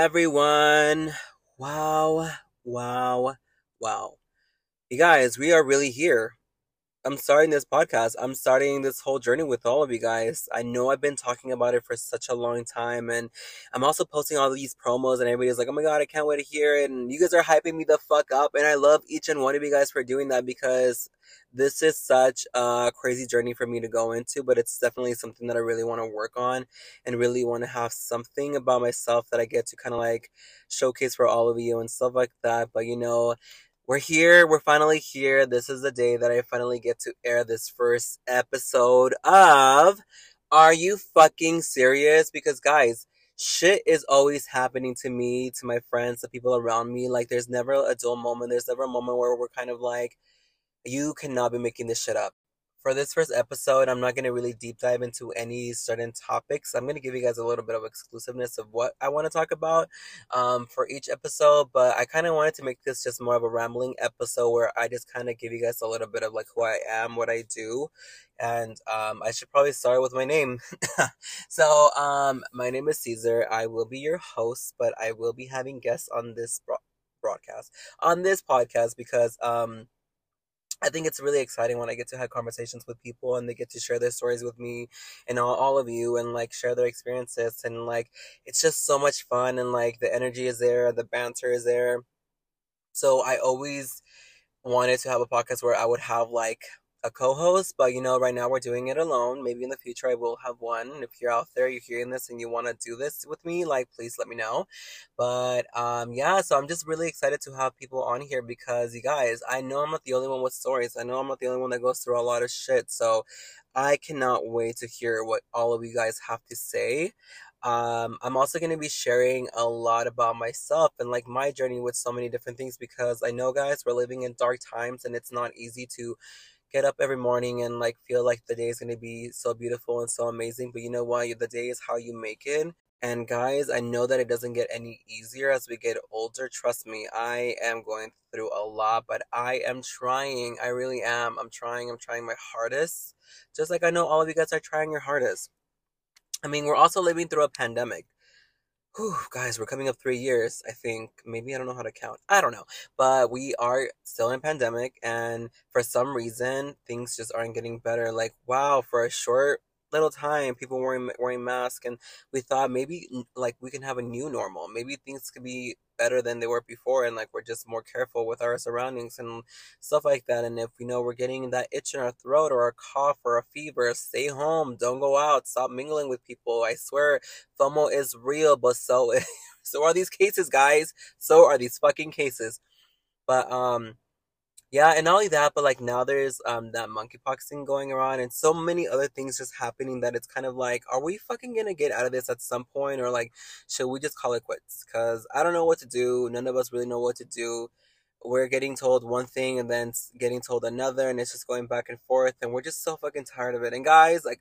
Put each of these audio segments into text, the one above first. everyone. Wow. You guys, we are really here. I'm starting this podcast. I'm starting this whole journey with all of you guys. I know I've been talking about it for such a long time, and I'm also posting all these promos, and everybody's like, oh my God, I can't wait to hear it. And you guys are hyping me the fuck up. And I love each and one of you guys for doing that, because this is such a crazy journey for me to go into, but it's definitely something that I really want to work on and really want to have something about myself that I get to kind of like showcase for all of you and stuff like that. But you know, we're here. We're finally here. This is the day that I finally get to air this first episode of Are You Fucking Serious? Because guys, shit is always happening to me, to my friends, to people around me. Like, there's never a dull moment. There's never a moment where we're kind of like, you cannot be making this shit up. For this first episode, I'm not going to really deep dive into any certain topics. I'm going to give you guys a little bit of exclusiveness of what I want to talk about for each episode. But I kind of wanted to make this just more of a rambling episode where I just kind of give you guys a little bit of like who I am, what I do. And I should probably start with my name. So my name is Cesar. I will be your host, but I will be having guests on this broadcast, on this podcast, because I think it's really exciting when I get to have conversations with people and they get to share their stories with me and all of you, and like share their experiences, and like it's just so much fun, and like the energy is there, the banter is there. So I always wanted to have a podcast where I would have like a co-host, but you know, right now we're doing it alone. Maybe in the future I will have one. And if you're out there, you're hearing this and you want to do this with me, like, please let me know. But yeah, so I'm just really excited to have people on here, because you guys, I know I'm not the only one with stories. I know I'm not the only one that goes through a lot of shit. So I cannot wait to hear what all of you guys have to say. I'm also going to be sharing a lot about myself and like my journey with so many different things, because I know, guys, we're living in dark times and it's not easy to get up every morning and like feel like the day is going to be so beautiful and so amazing. But you know what? The day is how you make it. And guys, I know that it doesn't get any easier as we get older. Trust me, I am going through a lot, but I am trying. I really am. I'm trying my hardest. Just like I know all of you guys are trying your hardest. I mean, we're also living through a pandemic. Whew, guys, we're coming up 3 years, I think. Maybe I don't know how to count. I don't know. But we are still in a pandemic, and for some reason, things just aren't getting better. Like, wow, for a short little time, people wearing masks, and we thought maybe, like, we can have a new normal. Maybe things could be better than they were before, and, like, we're just more careful with our surroundings and stuff like that. And if, you know, we're getting that itch in our throat or a cough or a fever, stay home, don't go out, stop mingling with people. I swear, FOMO is real, but so are these cases, guys. So are these fucking cases. But, yeah, and not only that, but like now there's that monkeypox thing going around, and so many other things just happening that it's kind of like, are we fucking gonna get out of this at some point, or like, should we just call it quits? Because I don't know what to do. None of us really know what to do. We're getting told one thing and then getting told another, and it's just going back and forth, and we're just so fucking tired of it. And guys, like,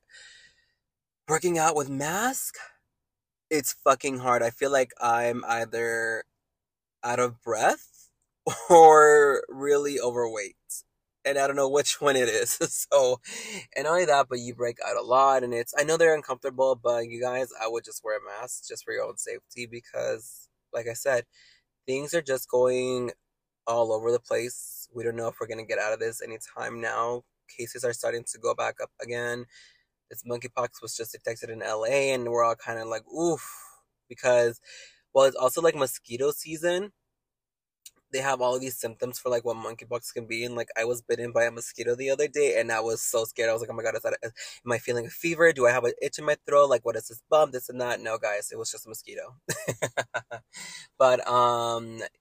working out with mask, it's fucking hard. I feel like I'm either out of breath or really overweight, and I don't know which one it is. So, and not only that, but you break out a lot, and it's, I know they're uncomfortable, but you guys, I would just wear a mask just for your own safety, because like I said, things are just going all over the place. We don't know if we're going to get out of this anytime now. Cases are starting to go back up again. This monkeypox was just detected in LA, and we're all kind of like, oof, because, well, it's also like mosquito season. They have all of these symptoms for like what monkeypox can be, and like I was bitten by a mosquito the other day, and I was so scared. I was like, oh my God, am I feeling a fever? Do I have an itch in my throat? Like, what is this bump? This and that. No, guys, it was just a mosquito. But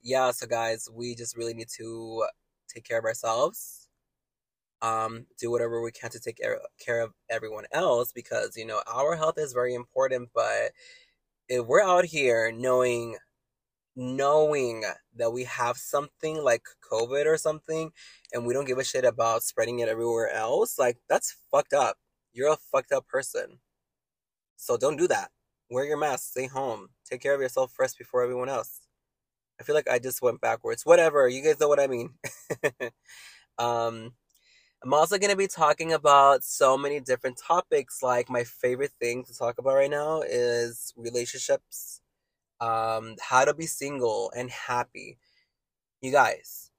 yeah, so guys, we just really need to take care of ourselves. Do whatever we can to take care of everyone else, because you know our health is very important. But if we're out here knowing that we have something like COVID or something, and we don't give a shit about spreading it everywhere else, like, that's fucked up. You're a fucked up person. So don't do that. Wear your mask, stay home, take care of yourself first before everyone else. I feel like I just went backwards. Whatever, you guys know what I mean. I'm also going to be talking about so many different topics. Like, my favorite thing to talk about right now is relationships. how to be single and happy. You guys,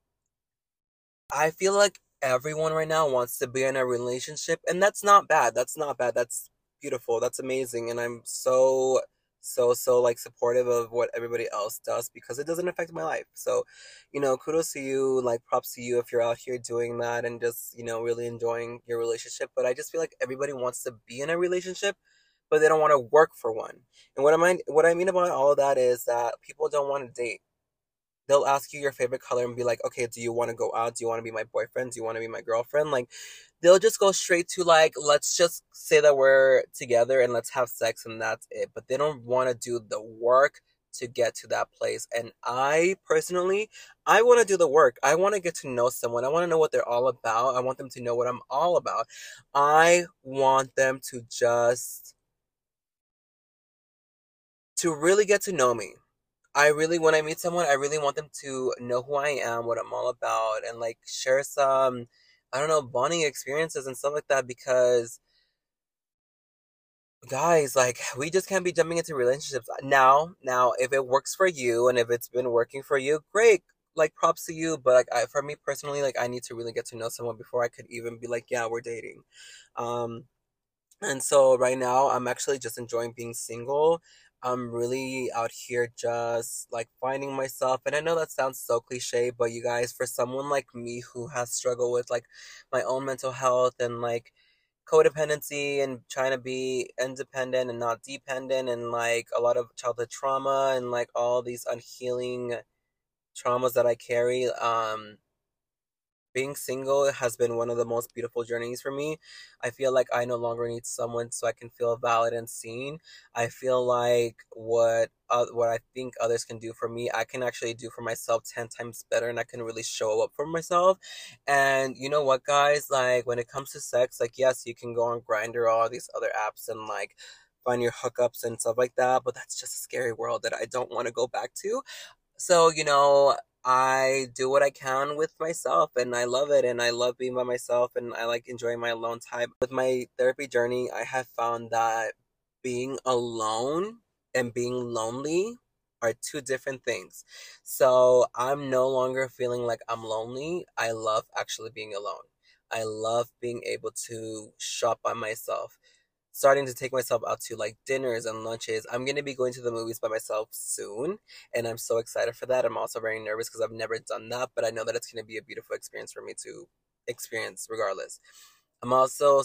I feel like everyone right now wants to be in a relationship, and that's not bad. That's not bad. That's beautiful. That's amazing. And I'm so like supportive of what everybody else does, because it doesn't affect my life. So, you know, kudos to you, like props to you if you're out here doing that and just, you know, really enjoying your relationship. But I just feel like everybody wants to be in a relationship, but they don't want to work for one. And what I mean about all of that is that people don't want to date. They'll ask you your favorite color and be like, okay, do you want to go out? Do you want to be my boyfriend? Do you want to be my girlfriend? Like, they'll just go straight to like, let's just say that we're together and let's have sex and that's it. But they don't want to do the work to get to that place. And I personally, I want to do the work. I want to get to know someone. I want to know what they're all about. I want them to know what I'm all about. I want them to just, to really get to know me. When I meet someone, I really want them to know who I am, what I'm all about, and like share some, I don't know, bonding experiences and stuff like that. Because guys, like, we just can't be jumping into relationships. Now, if it works for you and if it's been working for you, great, like props to you. But like, for me personally, like, I need to really get to know someone before I could even be like, yeah, we're dating. And so right now I'm actually just enjoying being single. I'm really out here just like finding myself, and I know that sounds so cliche, but you guys, for someone like me who has struggled with like my own mental health and like codependency and trying to be independent and not dependent, and like a lot of childhood trauma and like all these unhealing traumas that I carry, being single has been one of the most beautiful journeys for me. I feel like I no longer need someone, so I can feel valid and seen. I feel like what I think others can do for me, I can actually do for myself 10 times better, and I can really show up for myself. And you know what, guys? Like, when it comes to sex, like, yes, you can go on Grindr or all these other apps and like find your hookups and stuff like that, but that's just a scary world that I don't want to go back to. So, you know, I do what I can with myself, and I love it, and I love being by myself, and I like enjoying my alone time. With my therapy journey, I have found that being alone and being lonely are two different things. So I'm no longer feeling like I'm lonely. I love actually being alone. I love being able to shop by myself. Starting to take myself out to like dinners and lunches. I'm going to be going to the movies by myself soon, and I'm so excited for that. I'm also very nervous because I've never done that, but I know that it's going to be a beautiful experience for me to experience regardless. I'm also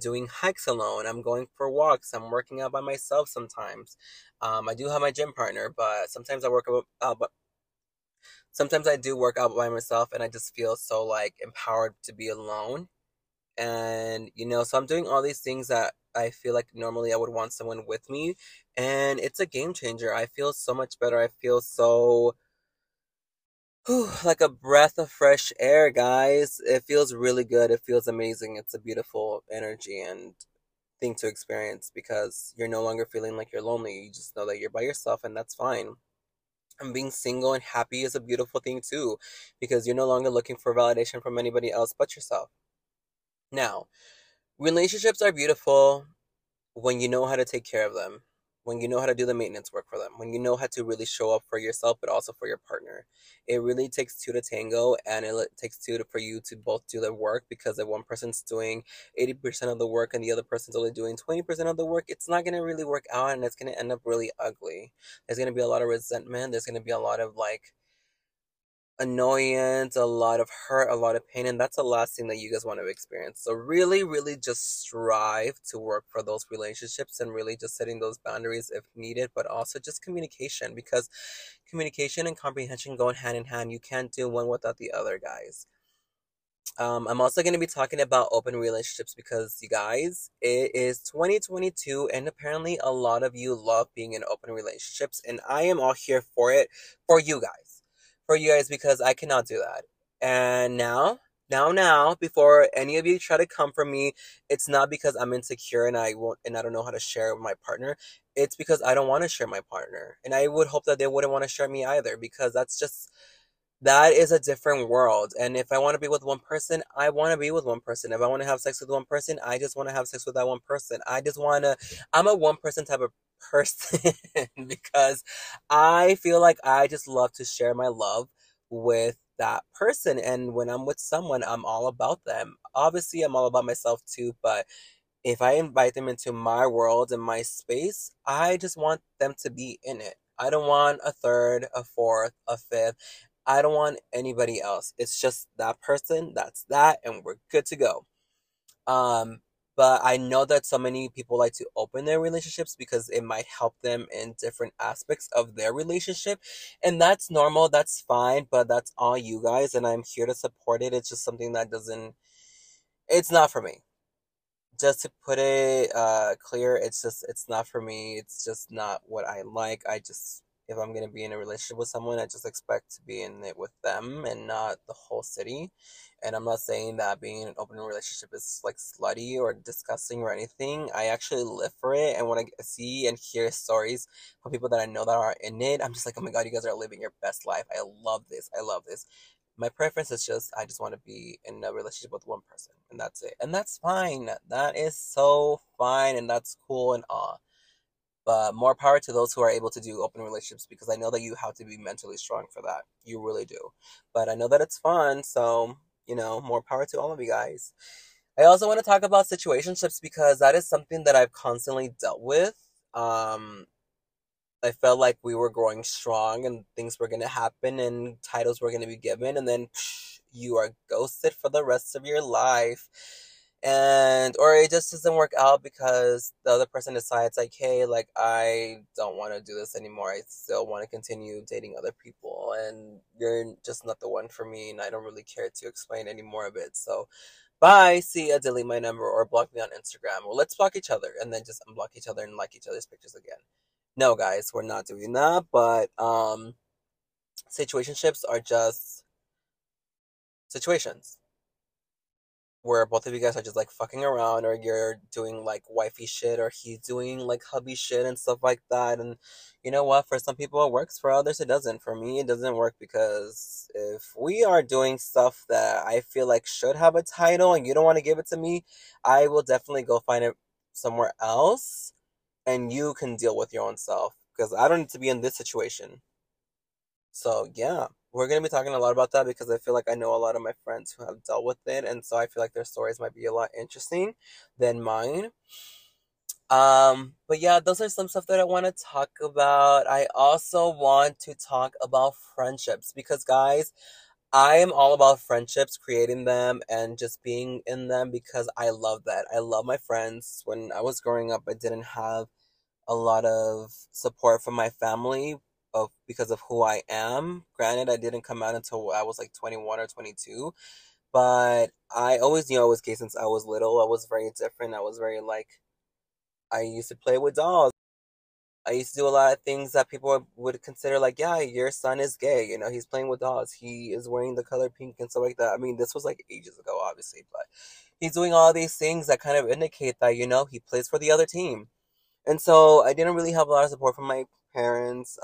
doing hikes alone. I'm going for walks. I'm working out by myself sometimes. I do have my gym partner, but sometimes I work out by sometimes I do work out by myself, and I just feel so like empowered to be alone. And, you know, so I'm doing all these things that I feel like normally I would want someone with me, and it's a game changer. I feel so much better. I feel so like a breath of fresh air, guys. It feels really good. It feels amazing. It's a beautiful energy and thing to experience, because you're no longer feeling like you're lonely. You just know that you're by yourself, and that's fine. And being single and happy is a beautiful thing too, because you're no longer looking for validation from anybody else but yourself. Now, relationships are beautiful when you know how to take care of them, when you know how to do the maintenance work for them, when you know how to really show up for yourself, but also for your partner. It really takes two to tango, and it takes two for you to both do the work, because if one person's doing 80% of the work and the other person's only doing 20% of the work, it's not going to really work out, and it's going to end up really ugly. There's going to be a lot of resentment. There's going to be a lot of like annoyance, a lot of hurt, a lot of pain, and that's the last thing that you guys want to experience. So really, really just strive to work for those relationships, and really just setting those boundaries if needed, but also just communication, because communication and comprehension go hand in hand. You can't do one without the other, guys. I'm also going to be talking about open relationships, because you guys, it is 2022, and apparently a lot of you love being in open relationships, and I am all here for it, for you guys, because I cannot do that. And now, before any of you try to come for me, it's not because I'm insecure and I don't know how to share with my partner. It's because I don't want to share my partner, and I would hope that they wouldn't want to share me either, because that is a different world. And if I want to be with one person, I want to be with one person. If I want to have sex with one person, I just want to have sex with that one person. I'm a one person type of person because I feel like I just love to share my love with that person. And when I'm with someone, I'm all about them. Obviously, I'm all about myself too, but if I invite them into my world and my space, I just want them to be in it. I don't want a third, a fourth, a fifth. I don't want anybody else. It's just that person, that's that, and we're good to go. But I know that so many people like to open their relationships because it might help them in different aspects of their relationship. And that's normal, that's fine, but that's all you guys, and I'm here to support it. It's just something that it's not for me. Just to put it clear, it's not for me. It's just not what I like. If I'm going to be in a relationship with someone, I just expect to be in it with them and not the whole city. And I'm not saying that being in an open relationship is like slutty or disgusting or anything. I actually live for it. And when I see and hear stories from people that I know that are in it, I'm just like, oh my God, you guys are living your best life. I love this. I love this. My preference is I just want to be in a relationship with one person, and that's it. And that's fine. That is so fine, and that's cool and all. But more power to those who are able to do open relationships, because I know that you have to be mentally strong for that. You really do. But I know that it's fun, so, more power to all of you guys. I also want to talk about situationships, because that is something that I've constantly dealt with. I felt like we were growing strong and things were going to happen and titles were going to be given. And then you are ghosted for the rest of your life. Or it just doesn't work out because the other person decides like, hey, like, I don't want to do this anymore. I still want to continue dating other people. And you're just not the one for me. And I don't really care to explain any more of it. So bye, see ya, delete my number or block me on Instagram. Well, let's block each other and then just unblock each other and like each other's pictures again. No, guys, we're not doing that, but situationships are just situations where both of you guys are just, like, fucking around, or you're doing, like, wifey shit, or he's doing, like, hubby shit and stuff like that. And you know what? For some people it works, for others it doesn't. For me, it doesn't work, because if we are doing stuff that I feel like should have a title and you don't want to give it to me, I will definitely go find it somewhere else. And you can deal with your own self, because I don't need to be in this situation. So, yeah, we're going to be talking a lot about that, because I feel like I know a lot of my friends who have dealt with it. And so I feel like their stories might be a lot interesting than mine. But, yeah, those are some stuff that I want to talk about. I also want to talk about friendships, because, guys, I am all about friendships, creating them, and just being in them, because I love that. I love my friends. When I was growing up, I didn't have a lot of support from my family because of who I am. Granted, I didn't come out until I was like 21 or 22, but I always knew I was gay since I was little. I was very different. I was very I used to play with dolls. I used to do a lot of things that people would consider like, yeah, your son is gay. He's playing with dolls. He is wearing the color pink and stuff like that. I mean, this was like ages ago, obviously, but he's doing all these things that kind of indicate that, he plays for the other team. And so I didn't really have a lot of support from my parents.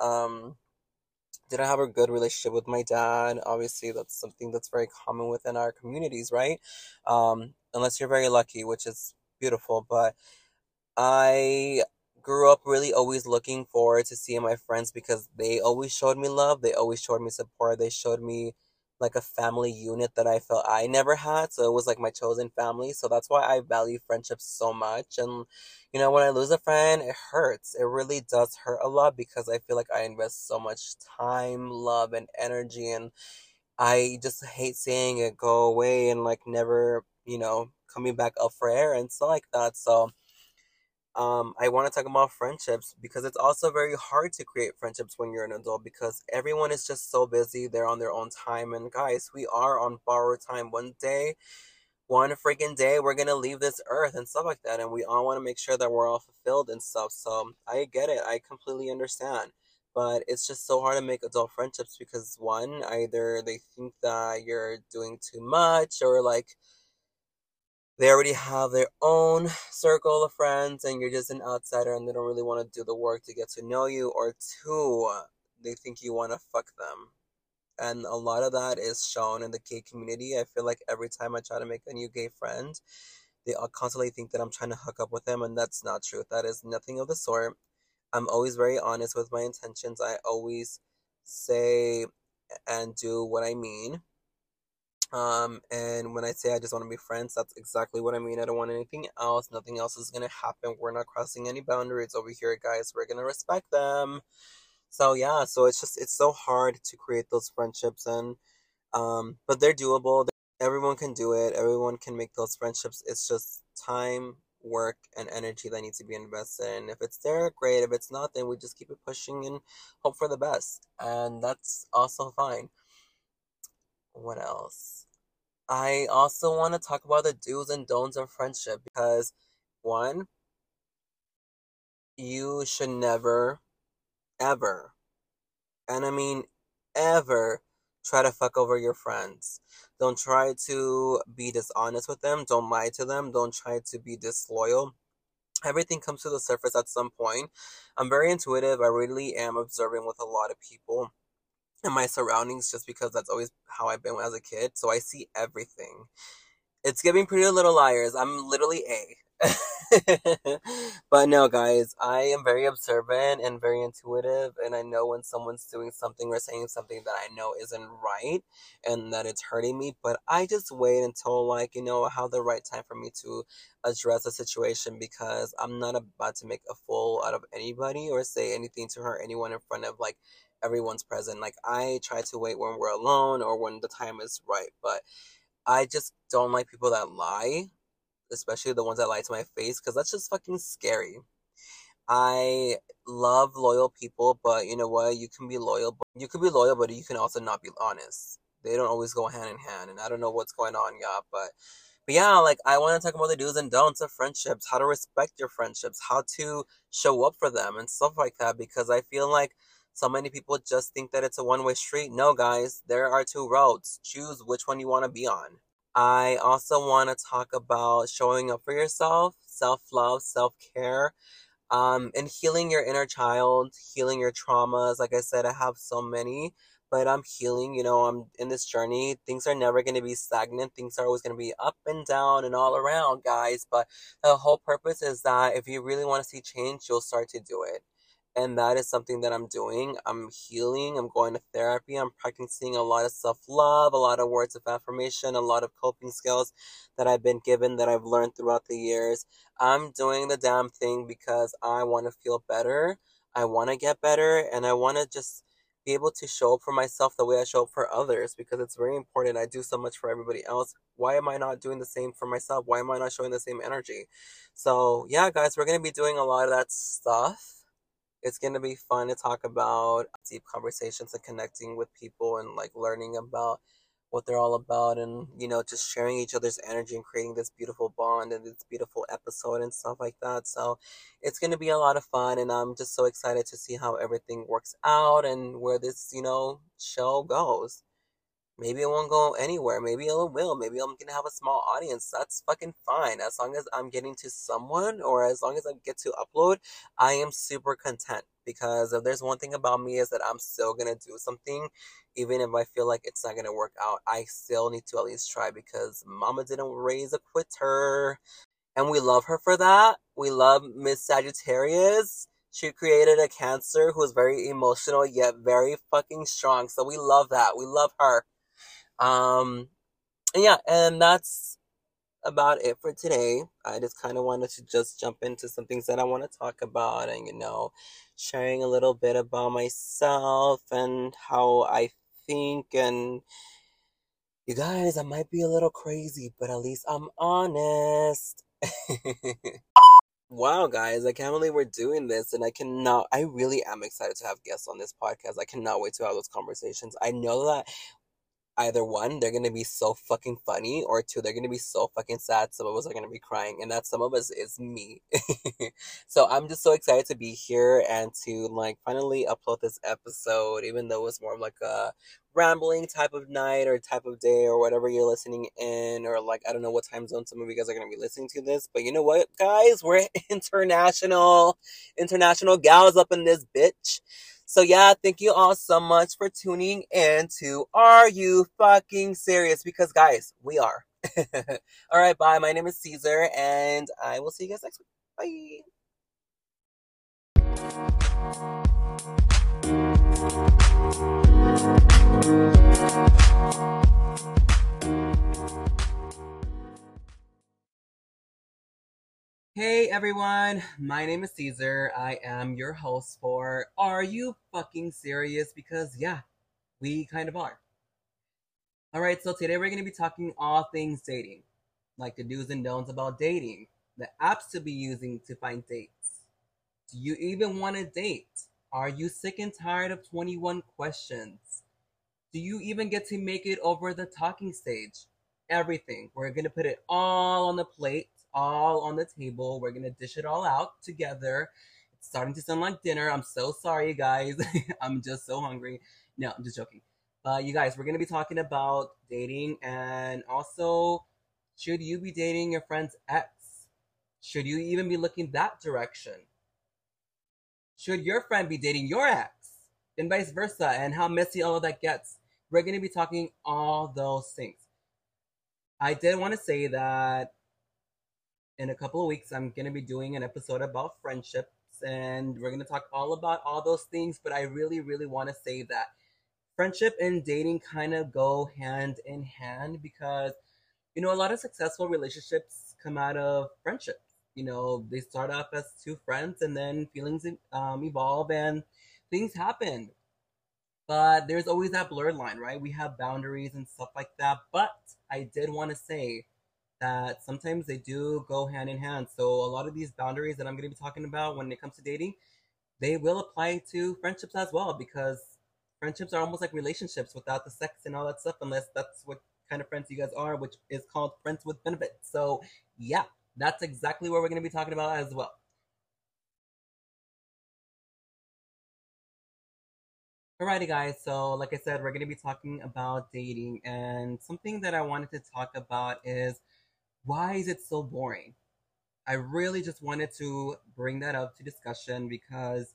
Didn't have a good relationship with my dad. Obviously, that's something that's very common within our communities, right? Unless you're very lucky, which is beautiful. But I grew up really always looking forward to seeing my friends, because they always showed me love. They always showed me support. They showed me like a family unit that I felt I never had. So it was like my chosen family. So that's why I value friendships so much. And, when I lose a friend, it hurts. It really does hurt a lot, because I feel like I invest so much time, love, and energy. And I just hate seeing it go away and like never, coming back up for air and stuff like that. So I want to talk about friendships, because it's also very hard to create friendships when you're an adult, because everyone is just so busy. They're on their own time. And guys, we are on borrowed time. One freaking day, we're going to leave this earth and stuff like that. And we all want to make sure that we're all fulfilled and stuff. So I get it. I completely understand. But it's just so hard to make adult friendships, because one, either they think that you're doing too much, or they already have their own circle of friends and you're just an outsider, and they don't really want to do the work to get to know you. Or two, they think you want to fuck them. And a lot of that is shown in the gay community. I feel like every time I try to make a new gay friend, they constantly think that I'm trying to hook up with them, and that's not true. That is nothing of the sort. I'm always very honest with my intentions. I always say and do what I mean. And when I say I just want to be friends, that's exactly what I mean. I don't want anything else. Nothing else is going to happen. We're not crossing any boundaries over here, guys. We're going to respect them. So, yeah. So, it's so hard to create those friendships. And, but they're doable. Everyone can do it. Everyone can make those friendships. It's just time, work, and energy that needs to be invested in. If it's there, great. If it's not, then we just keep it pushing and hope for the best. And that's also fine. What else? I also want to talk about the do's and don'ts of friendship, because one, you should never, ever, and I mean ever, try to fuck over your friends. Don't try to be dishonest with them. Don't lie to them. Don't try to be disloyal. Everything comes to the surface at some point. I'm very intuitive. I really am observant with a lot of people and my surroundings, just because that's always how I've been as a kid. So I see everything. It's giving Pretty Little Liars. I'm literally A. But no, guys, I am very observant and very intuitive. And I know when someone's doing something or saying something that I know isn't right and that it's hurting me. But I just wait until, like, you know, I have the right time for me to address the situation, because I'm not about to make a fool out of anybody or say anything to hurt anyone in front of, like, everyone's present. Like, I try to wait when we're alone or when the time is right. But I just don't like people that lie, especially the ones that lie to my face, because that's just fucking scary. I love loyal people, but you know what? You can be loyal, but you can also not be honest. They don't always go hand in hand, and I don't know what's going on, y'all. But yeah, like, I want to talk about the do's and don'ts of friendships, how to respect your friendships, how to show up for them, and stuff like that, because I feel like so many people just think that it's a one-way street. No, guys, there are two roads. Choose which one you want to be on. I also want to talk about showing up for yourself, self-love, self-care, and healing your inner child, healing your traumas. Like I said, I have so many, but I'm healing. You know, I'm in this journey. Things are never going to be stagnant. Things are always going to be up and down and all around, guys. But the whole purpose is that if you really want to see change, you'll start to do it. And that is something that I'm doing. I'm healing. I'm going to therapy. I'm practicing a lot of self-love, a lot of words of affirmation, a lot of coping skills that I've been given, that I've learned throughout the years. I'm doing the damn thing because I want to feel better. I want to get better. And I want to just be able to show up for myself the way I show up for others, because it's very important. I do so much for everybody else. Why am I not doing the same for myself? Why am I not showing the same energy? So, yeah, guys, we're going to be doing a lot of that stuff. It's going to be fun to talk about deep conversations and connecting with people and, like, learning about what they're all about and, you know, just sharing each other's energy and creating this beautiful bond and this beautiful episode and stuff like that. So it's going to be a lot of fun, and I'm just so excited to see how everything works out and where this, you know, show goes. Maybe it won't go anywhere. Maybe it will. Maybe I'm going to have a small audience. That's fucking fine. As long as I'm getting to someone, or as long as I get to upload, I am super content. Because if there's one thing about me, is that I'm still going to do something. Even if I feel like it's not going to work out, I still need to at least try, because mama didn't raise a quitter. And we love her for that. We love Miss Sagittarius. She created a Cancer who is very emotional, yet very fucking strong. So we love that. We love her. And that's about it for today. I just kind of wanted to just jump into some things that I want to talk about, and, you know, sharing a little bit about myself and how I think. And you guys, I might be a little crazy, but at least I'm honest. Wow, guys, I can't believe we're doing this, and I really am excited to have guests on this podcast. I cannot wait to have those conversations. I know that either one, they're going to be so fucking funny, or two, they're going to be so fucking sad. Some of us are going to be crying, and that some of us is me. So I'm just so excited to be here and to, like, finally upload this episode, even though it was more of, like, a rambling type of night or type of day or whatever you're listening in, or, like, I don't know what time zone some of you guys are going to be listening to this, but you know what, guys? We're international gals up in this bitch. So, yeah, thank you all so much for tuning in to Are You Fucking Serious? Because, guys, we are. All right, bye. My name is Caesar, and I will see you guys next week. Bye. Hey everyone, my name is Caesar. I am your host for Are You Fucking Serious? Because yeah, we kind of are. Alright, so today we're going to be talking all things dating. Like the do's and don'ts about dating. The apps to be using to find dates. Do you even want to date? Are you sick and tired of 21 questions? Do you even get to make it over the talking stage? Everything. We're going to put it all on the plate. All on the table. We're gonna dish it all out together. It's starting to sound like dinner. I'm so sorry, guys. I'm just so hungry. No, I'm just joking. You guys, we're gonna be talking about dating, and also, should you be dating your friend's ex? Should you even be looking that direction? Should your friend be dating your ex? And vice versa, and how messy all of that gets. We're gonna be talking all those things. I did want to say that in a couple of weeks, I'm going to be doing an episode about friendships, and we're going to talk all about all those things, but I really, really want to say that friendship and dating kind of go hand in hand because, you know, a lot of successful relationships come out of friendships. You know, they start off as two friends, and then feelings evolve, and things happen. But there's always that blurred line, right? We have boundaries and stuff like that, but I did want to say that sometimes they do go hand in hand. So a lot of these boundaries that I'm going to be talking about when it comes to dating, they will apply to friendships as well, because friendships are almost like relationships without the sex and all that stuff, unless that's what kind of friends you guys are, which is called friends with benefits. So yeah, that's exactly what we're going to be talking about as well. Alrighty guys, so like I said, we're going to be talking about dating, and something that I wanted to talk about is, why is it so boring? I really just wanted to bring that up to discussion because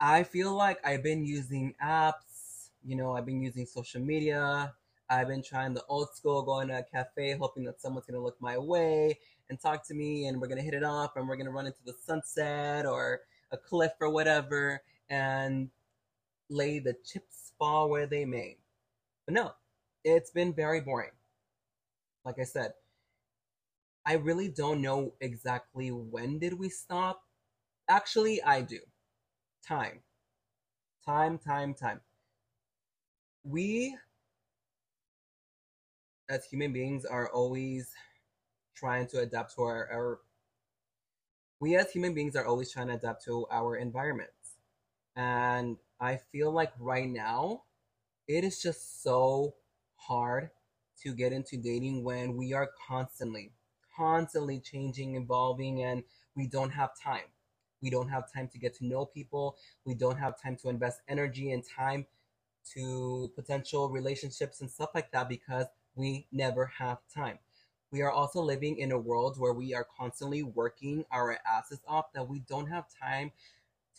I feel like I've been using apps, you know, I've been using social media. I've been trying the old school, going to a cafe, hoping that someone's going to look my way and talk to me, and we're going to hit it off, and we're going to run into the sunset or a cliff or whatever and lay the chips fall where they may. But no, it's been very boring. Like I said, I really don't know exactly when did we stop. Actually, I do. Time. We, as human beings, are always trying to adapt to our environments. And I feel like right now, it is just so hard to get into dating when we are constantly changing, evolving, and we don't have time. We don't have time to get to know people. We don't have time to invest energy and time to potential relationships and stuff like that because we never have time. We are also living in a world where we are constantly working our asses off that we don't have time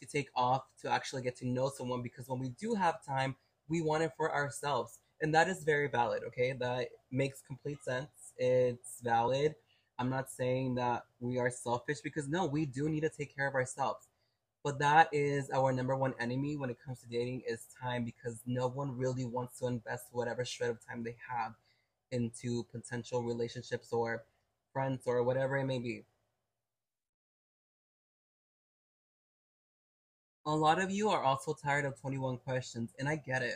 to take off to actually get to know someone, because when we do have time, we want it for ourselves. And that is very valid, okay? That makes complete sense. It's valid. I'm not saying that we are selfish, because no, we do need to take care of ourselves. But that is our number one enemy when it comes to dating is time, because no one really wants to invest whatever shred of time they have into potential relationships or friends or whatever it may be. A lot of you are also tired of 21 questions, and I get it.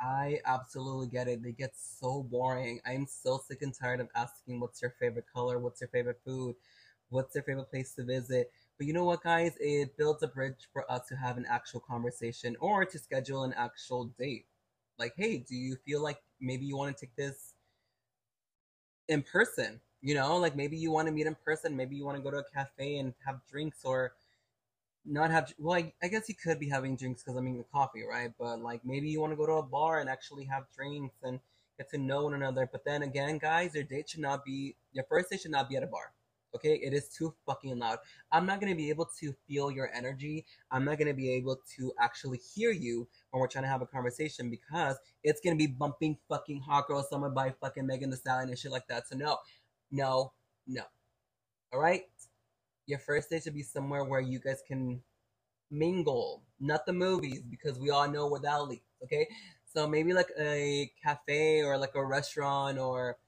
I absolutely get it. They get so boring. I'm so sick and tired of asking, what's your favorite color? What's your favorite food? What's your favorite place to visit? But you know what, guys? It builds a bridge for us to have an actual conversation or to schedule an actual date. Like, hey, do you feel like maybe you want to take this in person? You know, like maybe you want to meet in person. Maybe you want to go to a cafe and have drinks, or not have, well, I guess you could be having drinks because I'm eating coffee, right? But like maybe you want to go to a bar and actually have drinks and get to know one another. But then again, guys, your first date should not be at a bar, okay? It is too fucking loud. I'm not going to be able to feel your energy. I'm not going to be able to actually hear you when we're trying to have a conversation, because it's going to be bumping fucking Hot Girl Summer by fucking Megan Thee Stallion and shit like that. So no. All right? Your first day should be somewhere where you guys can mingle, not the movies, because we all know where that leads, okay? So maybe like a cafe or like a restaurant or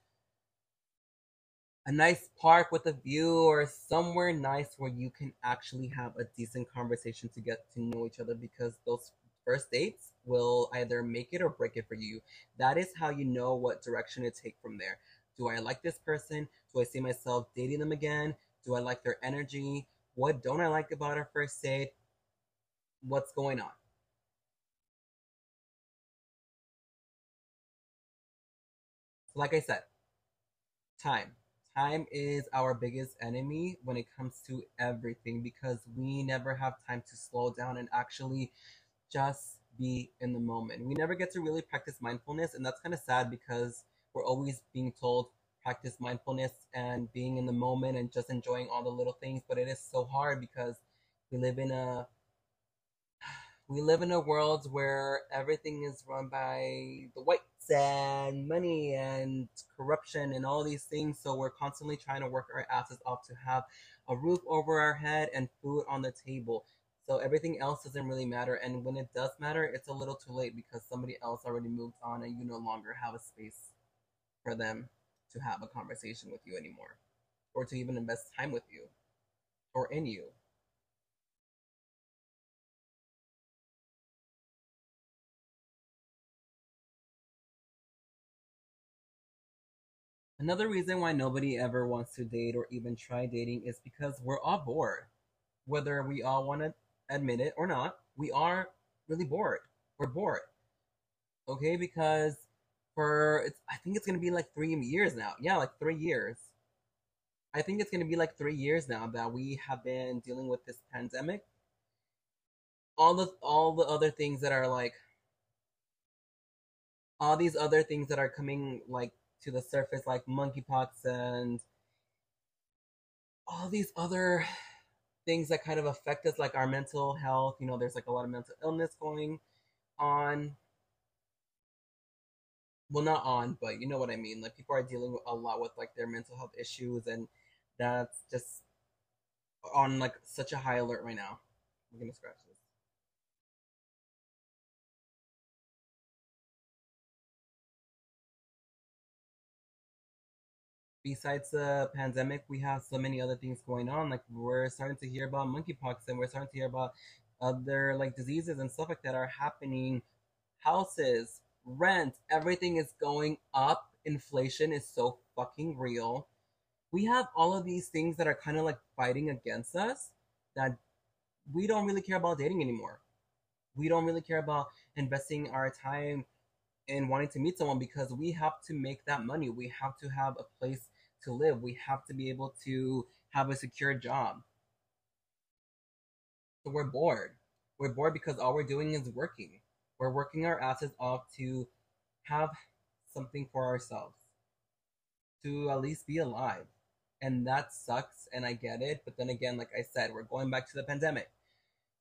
a nice park with a view or somewhere nice where you can actually have a decent conversation to get to know each other, because those first dates will either make it or break it for you. That is how you know what direction to take from there. Do I like this person? Do I see myself dating them again? Do I like their energy? What don't I like about our first date? What's going on? So like I said, time. Time is our biggest enemy when it comes to everything, because we never have time to slow down and actually just be in the moment. We never get to really practice mindfulness, and that's kind of sad because we're always being told practice mindfulness and being in the moment and just enjoying all the little things, but it is so hard because we live in a world where everything is run by the whites and money and corruption and all these things. So we're constantly trying to work our asses off to have a roof over our head and food on the table. So everything else doesn't really matter. And when it does matter, it's a little too late because somebody else already moved on and you no longer have a space for them to have a conversation with you anymore, or to even invest time with you or in you. Another reason why nobody ever wants to date or even try dating is because we're all bored. Whether we all want to admit it or not, we are really bored. We're bored. Okay, because I think it's going to be like 3 years now. Yeah, like 3 years. I think it's going to be like 3 years now that we have been dealing with this pandemic. All the other things that are like, all these other things that are coming like to the surface, like monkeypox and all these other things that kind of affect us, like our mental health. You know, there's like a lot of mental illness going on. Well, not on, but you know what I mean. Like people are dealing a lot with like their mental health issues, and that's just on like such a high alert right now. I'm gonna scratch this. Besides the pandemic, we have so many other things going on. Like we're starting to hear about monkeypox, and we're starting to hear about other like diseases and stuff like that are happening. Houses, rent, everything is going up. Inflation is so fucking real. We have all of these things that are kind of like fighting against us that we don't really care about dating anymore. We don't really care about investing our time in wanting to meet someone because we have to make that money. We have to have a place to live. We have to be able to have a secure job. So we're bored. We're bored because all we're doing is working. We're working our asses off to have something for ourselves, to at least be alive. And that sucks, and I get it. But then again, like I said, we're going back to the pandemic.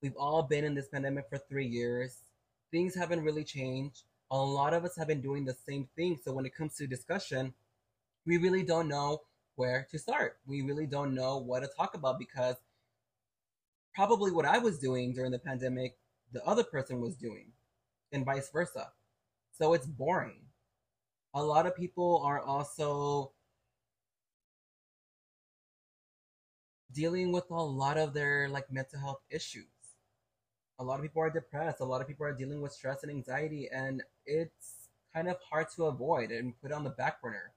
We've all been in this pandemic for 3 years. Things haven't really changed. A lot of us have been doing the same thing. So when it comes to discussion, we really don't know where to start. We really don't know what to talk about, because probably what I was doing during the pandemic, the other person was doing, and vice versa. So it's boring. A lot of people are also dealing with a lot of their like mental health issues. A lot of people are depressed. A lot of people are dealing with stress and anxiety, and it's kind of hard to avoid and put on the back burner.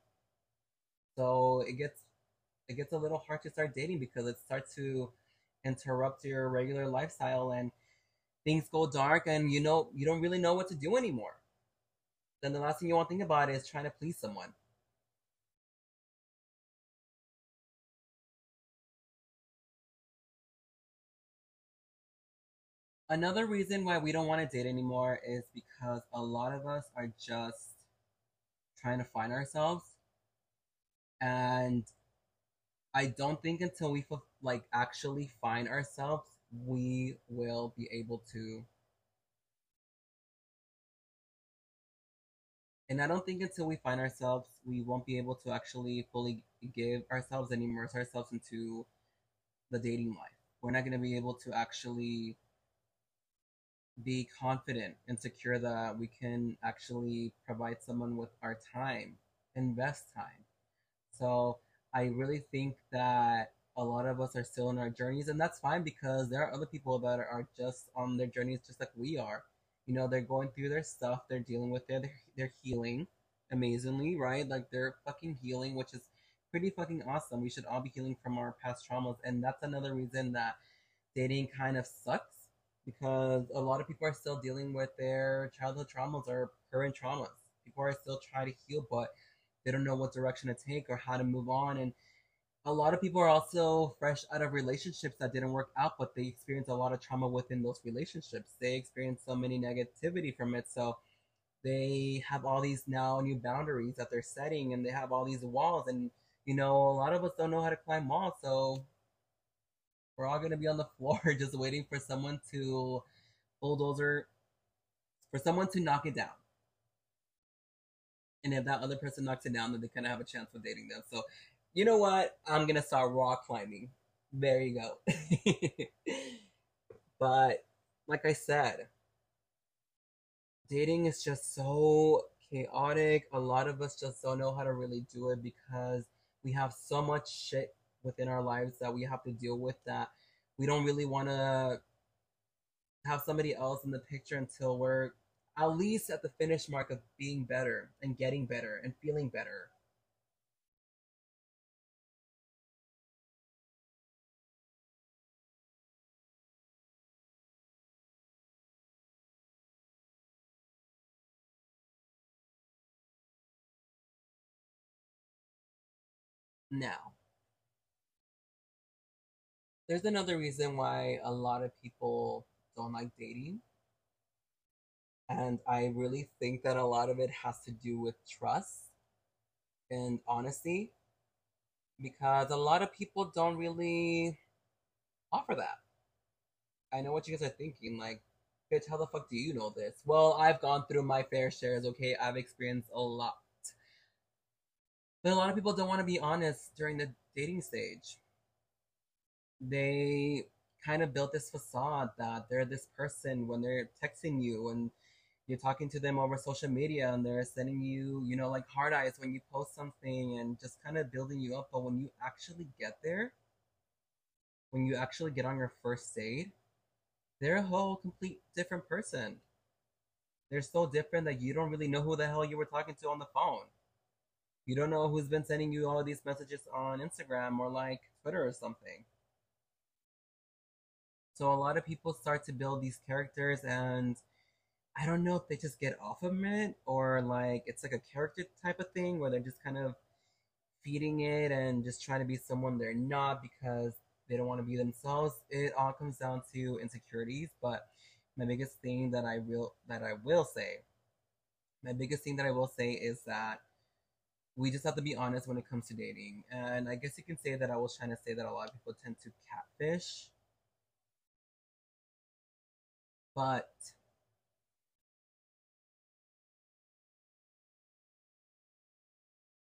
So it gets a little hard to start dating because it starts to interrupt your regular lifestyle, and things go dark, and you don't really know what to do anymore. Then the last thing you want to think about is trying to please someone. Another reason why we don't want to date anymore is because a lot of us are just trying to find ourselves. And I don't think until we like actually find ourselves, we will be able to. And I don't think until we find ourselves, we won't be able to actually fully give ourselves and immerse ourselves into the dating life. We're not going to be able to actually be confident and secure that we can actually provide someone with our time, invest time. So I really think that a lot of us are still in our journeys, and that's fine, because there are other people that are just on their journeys just like we are. You know, they're going through their stuff, they're dealing with it, they're healing amazingly, right? Like, they're fucking healing, which is pretty fucking awesome. We should all be healing from our past traumas, and that's another reason that dating kind of sucks, because a lot of people are still dealing with their childhood traumas or current traumas. People are still trying to heal, but they don't know what direction to take or how to move on. And a lot of people are also fresh out of relationships that didn't work out, but they experience a lot of trauma within those relationships. They experience so many negativity from it, so they have all these now new boundaries that they're setting, and they have all these walls. And, you know, a lot of us don't know how to climb walls, so we're all going to be on the floor just waiting for someone to bulldozer, for someone to knock it down. And if that other person knocks it down, then they kind of have a chance of dating them. So, you know what? I'm going to start rock climbing. There you go. But like I said, dating is just so chaotic. A lot of us just don't know how to really do it, because we have so much shit within our lives that we have to deal with, that we don't really want to have somebody else in the picture until we're at least at the finish mark of being better and getting better and feeling better. Now, there's another reason why a lot of people don't like dating. And I really think that a lot of it has to do with trust and honesty, because a lot of people don't really offer that. I know what you guys are thinking, like, bitch, how the fuck do you know this? Well, I've gone through my fair shares, okay? I've experienced a lot. But a lot of people don't want to be honest during the dating stage. They kind of built this facade that they're this person when they're texting you and you're talking to them over social media, and they're sending you, you know, like hard eyes when you post something and just kind of building you up. But when you actually get there, when you actually get on your first date, they're a whole complete different person. They're so different that you don't really know who the hell you were talking to on the phone. You don't know who's been sending you all of these messages on Instagram or like Twitter or something. So a lot of people start to build these characters, and I don't know if they just get off of it, or like it's like a character type of thing where they're just kind of feeding it and just trying to be someone they're not because they don't want to be themselves. It all comes down to insecurities. But my biggest thing that I will say is that we just have to be honest when it comes to dating. And I guess you can say that I was trying to say that a lot of people tend to catfish. But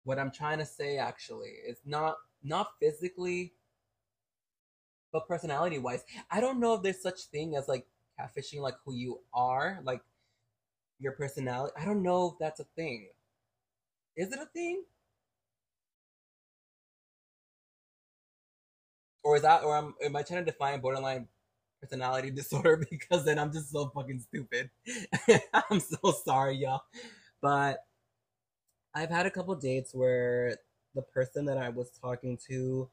what I'm trying to say actually is not physically, but personality-wise. I don't know if there's such thing as like catfishing, like who you are, like your personality. I don't know if that's a thing. Is it a thing? Or is that, or am I trying to define borderline personality disorder? Because then I'm just so fucking stupid. I'm so sorry, y'all. But I've had a couple dates where the person that I was talking to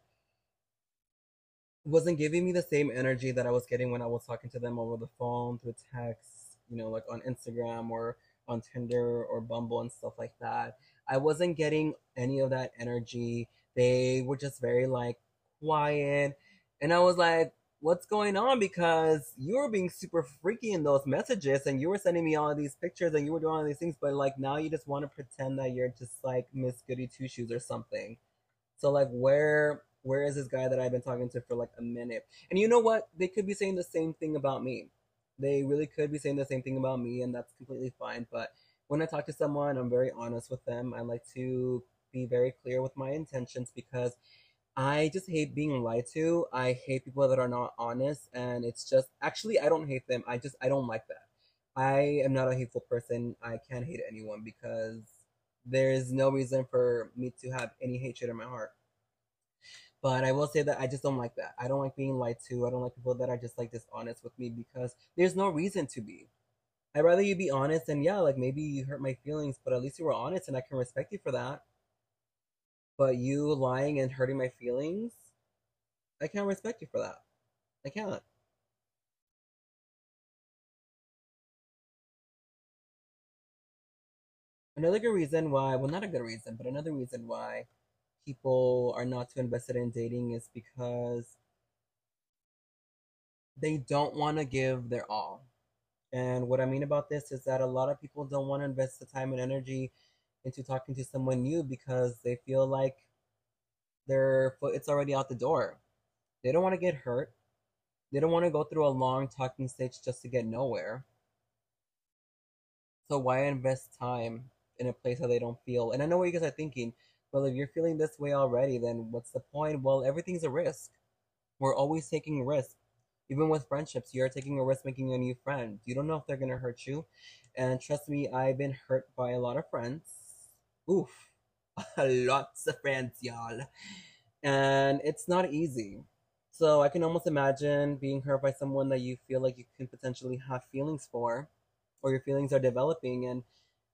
wasn't giving me the same energy that I was getting when I was talking to them over the phone, through text, you know, like on Instagram or on Tinder or Bumble and stuff like that. I wasn't getting any of that energy. They were just very, like, quiet. And I was like, what's going on? Because you were being super freaky in those messages, and you were sending me all of these pictures, and you were doing all of these things, but, like, now you just want to pretend that you're just, like, Miss Goody Two-Shoes or something. So, like, where is this guy that I've been talking to for, like, a minute? And you know what? They could be saying the same thing about me. They really could be saying the same thing about me, and that's completely fine. But when I talk to someone, I'm very honest with them. I like to be very clear with my intentions, because I just hate being lied to. I hate people that are not honest, and it's just, actually, I don't hate them. I don't like that. I am not a hateful person. I can't hate anyone because there is no reason for me to have any hatred in my heart. But I will say that I just don't like that. I don't like being lied to. I don't like people that are just like dishonest with me because there's no reason to be. I'd rather you be honest and yeah, like maybe you hurt my feelings, but at least you were honest and I can respect you for that. But you lying and hurting my feelings, I can't respect you for that. I can't. Another good reason why, well, not a good reason, but another reason why people are not too invested in dating is because they don't want to give their all. And what I mean about this is that a lot of people don't want to invest the time and energy into talking to someone new because they feel like their foot it's already out the door. They don't want to get hurt. They don't want to go through a long talking stage just to get nowhere. So why invest time in a place that they don't feel? And I know what you guys are thinking. Well, if you're feeling this way already, then what's the point? Well, everything's a risk. We're always taking risks. Even with friendships, you're taking a risk making a new friend. You don't know if they're going to hurt you. And trust me, I've been hurt by a lot of friends. Oof. Lots of friends, y'all. And it's not easy. So I can almost imagine being hurt by someone that you feel like you can potentially have feelings for, or your feelings are developing, and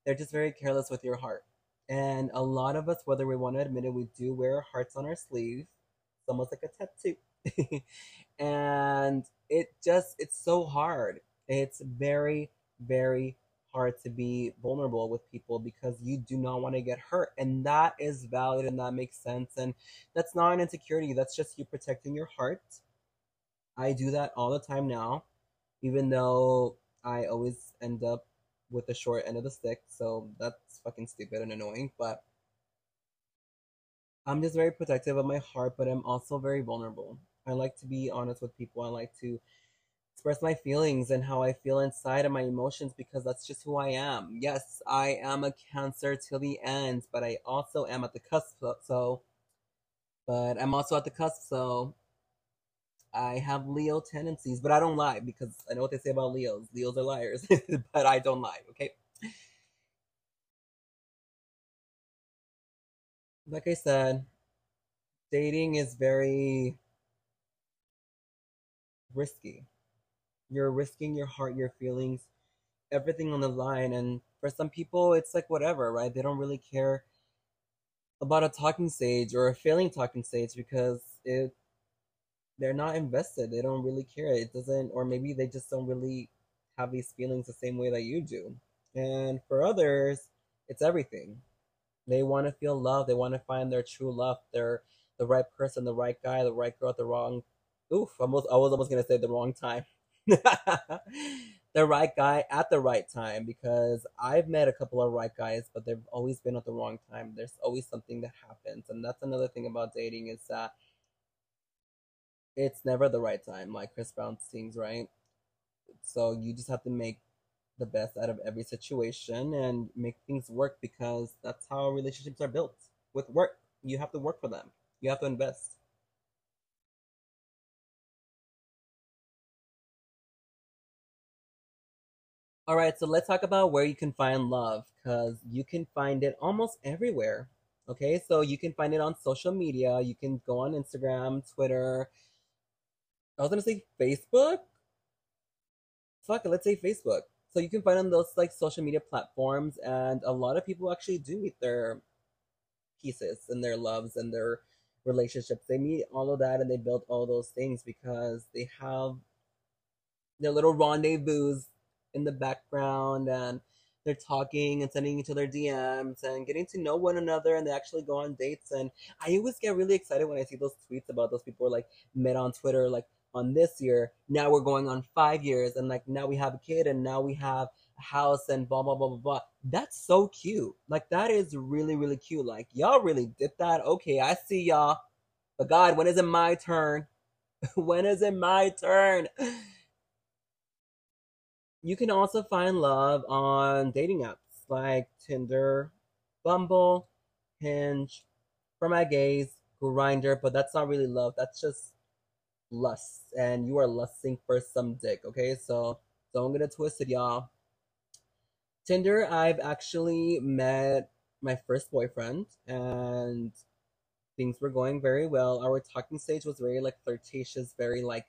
they're just very careless with your heart. And a lot of us, whether we want to admit it, we do wear hearts on our sleeve. It's almost like a tattoo. And it's so hard. It's very, very hard to be vulnerable with people because you do not want to get hurt. And that is valid and that makes sense. And that's not an insecurity. That's just you protecting your heart. I do that all the time now, even though I always end up with the short end of the stick. So that's fucking stupid and annoying, but I'm just very protective of my heart, but I'm also very vulnerable. I like to be honest with people. I like to express my feelings and how I feel inside and my emotions because that's just who I am. Yes, I am a Cancer till the end, but I also am at the cusp. So I have Leo tendencies, but I don't lie because I know what they say about Leos. Leos are liars, but I don't lie, okay? Like I said, dating is very risky. You're risking your heart, your feelings, everything on the line. And for some people, it's like whatever, right? They don't really care about a talking stage or a failing talking stage because they're not invested. They don't really care. It doesn't, or maybe they just don't really have these feelings the same way that you do. And for others, it's everything. They want to feel love. They want to find their true love. They're the right person, the right guy, the right girl at the wrong... Oof, I was almost going to say the wrong time. The right guy at the right time, because I've met a couple of right guys, but they've always been at the wrong time. There's always something that happens. And that's another thing about dating is that it's never the right time, like Chris Brown sings, right? So you just have to make the best out of every situation and make things work because that's how relationships are built, with work. You have to work for them. You have to invest. All right, so let's talk about where you can find love because you can find it almost everywhere, okay? So you can find it on social media. You can go on Instagram, Twitter. I was going to say Facebook. Fuck it, let's say Facebook. So you can find on those like social media platforms, and a lot of people actually do meet their pieces and their loves and their relationships. They meet all of that and they build all those things because they have their little rendezvous in the background and they're talking and sending each other DMs and getting to know one another, and they actually go on dates. And I always get really excited when I see those tweets about those people like met on Twitter, like on this year, now we're going on 5 years, and like now we have a kid and now we have a house and blah blah blah blah blah. That's so cute. Like that is really, really cute. Like y'all really did that. Okay, I see y'all. But God, when is it my turn? When is it my turn? You can also find love on dating apps like Tinder, Bumble, Hinge, For My Gays, Grindr, but that's not really love. That's just lust, and you are lusting for some dick, okay? So don't get it twisted, y'all. Tinder, I've actually met my first boyfriend, and things were going very well. Our talking stage was very, like, flirtatious, very, like,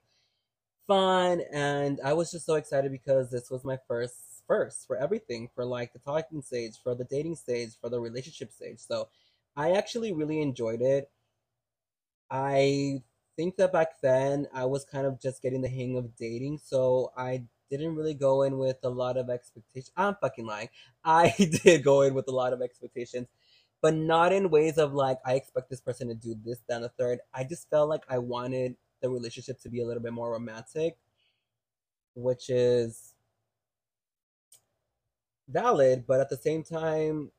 fun, and I was just so excited because this was my first for everything, for, like, the talking stage, for the dating stage, for the relationship stage. So I actually really enjoyed it. I think that back then I was kind of just getting the hang of dating, so I didn't really go in with a lot of expectations. I'm fucking lying. I did go in with a lot of expectations, but not in ways of like, I expect this person to do this, that, and the third. I just felt like I wanted the relationship to be a little bit more romantic, which is valid, but at the same time,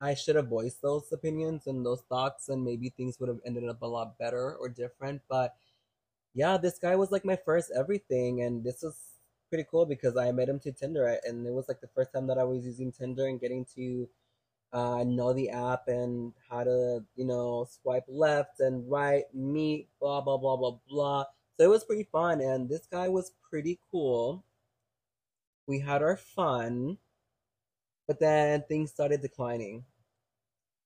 I should have voiced those opinions and those thoughts, and maybe things would have ended up a lot better or different. But yeah, this guy was like my first everything, and this was pretty cool because I met him to Tinder, and it was like the first time that I was using Tinder and getting to know the app and how to, you know, swipe left and right, meet, blah, blah, blah, blah, blah. So it was pretty fun, and this guy was pretty cool. We had our fun, but then things started declining.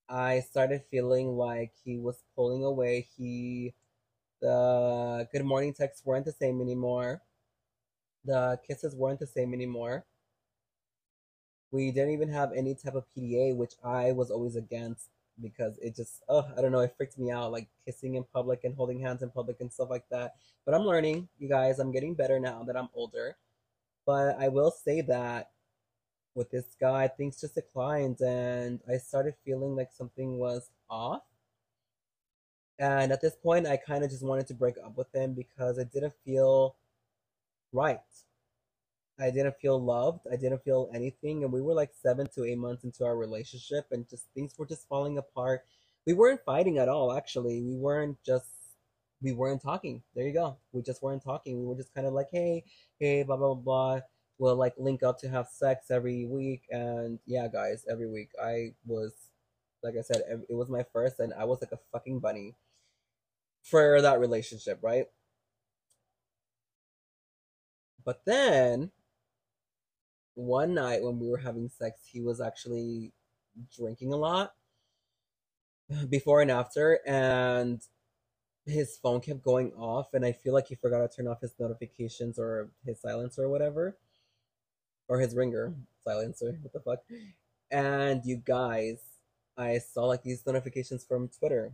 I started feeling like he was pulling away. The good morning texts weren't the same anymore. The kisses weren't the same anymore. We didn't even have any type of PDA, which I was always against because it just, I don't know, it freaked me out, like kissing in public and holding hands in public and stuff like that. But I'm learning, you guys. I'm getting better now that I'm older. But I will say that with this guy, things just declined, and I started feeling like something was off. And at this point, I kind of just wanted to break up with him because it didn't feel right. I didn't feel loved. I didn't feel anything. And we were like 7 to 8 months into our relationship, and just things were just falling apart. We weren't fighting at all, actually. We weren't talking. There you go. We just weren't talking. We were just kind of like, hey, blah, blah, blah. We'll like link up to have sex every week. And yeah, guys, every week. I was, like I said, it was my first, and I was like a fucking bunny for that relationship, right? But then one night when we were having sex, he was actually drinking a lot before and after, and his phone kept going off, and I feel like he forgot to turn off his notifications or his silencer or whatever, or his ringer silencer, what the fuck. And you guys, I saw like these notifications from Twitter,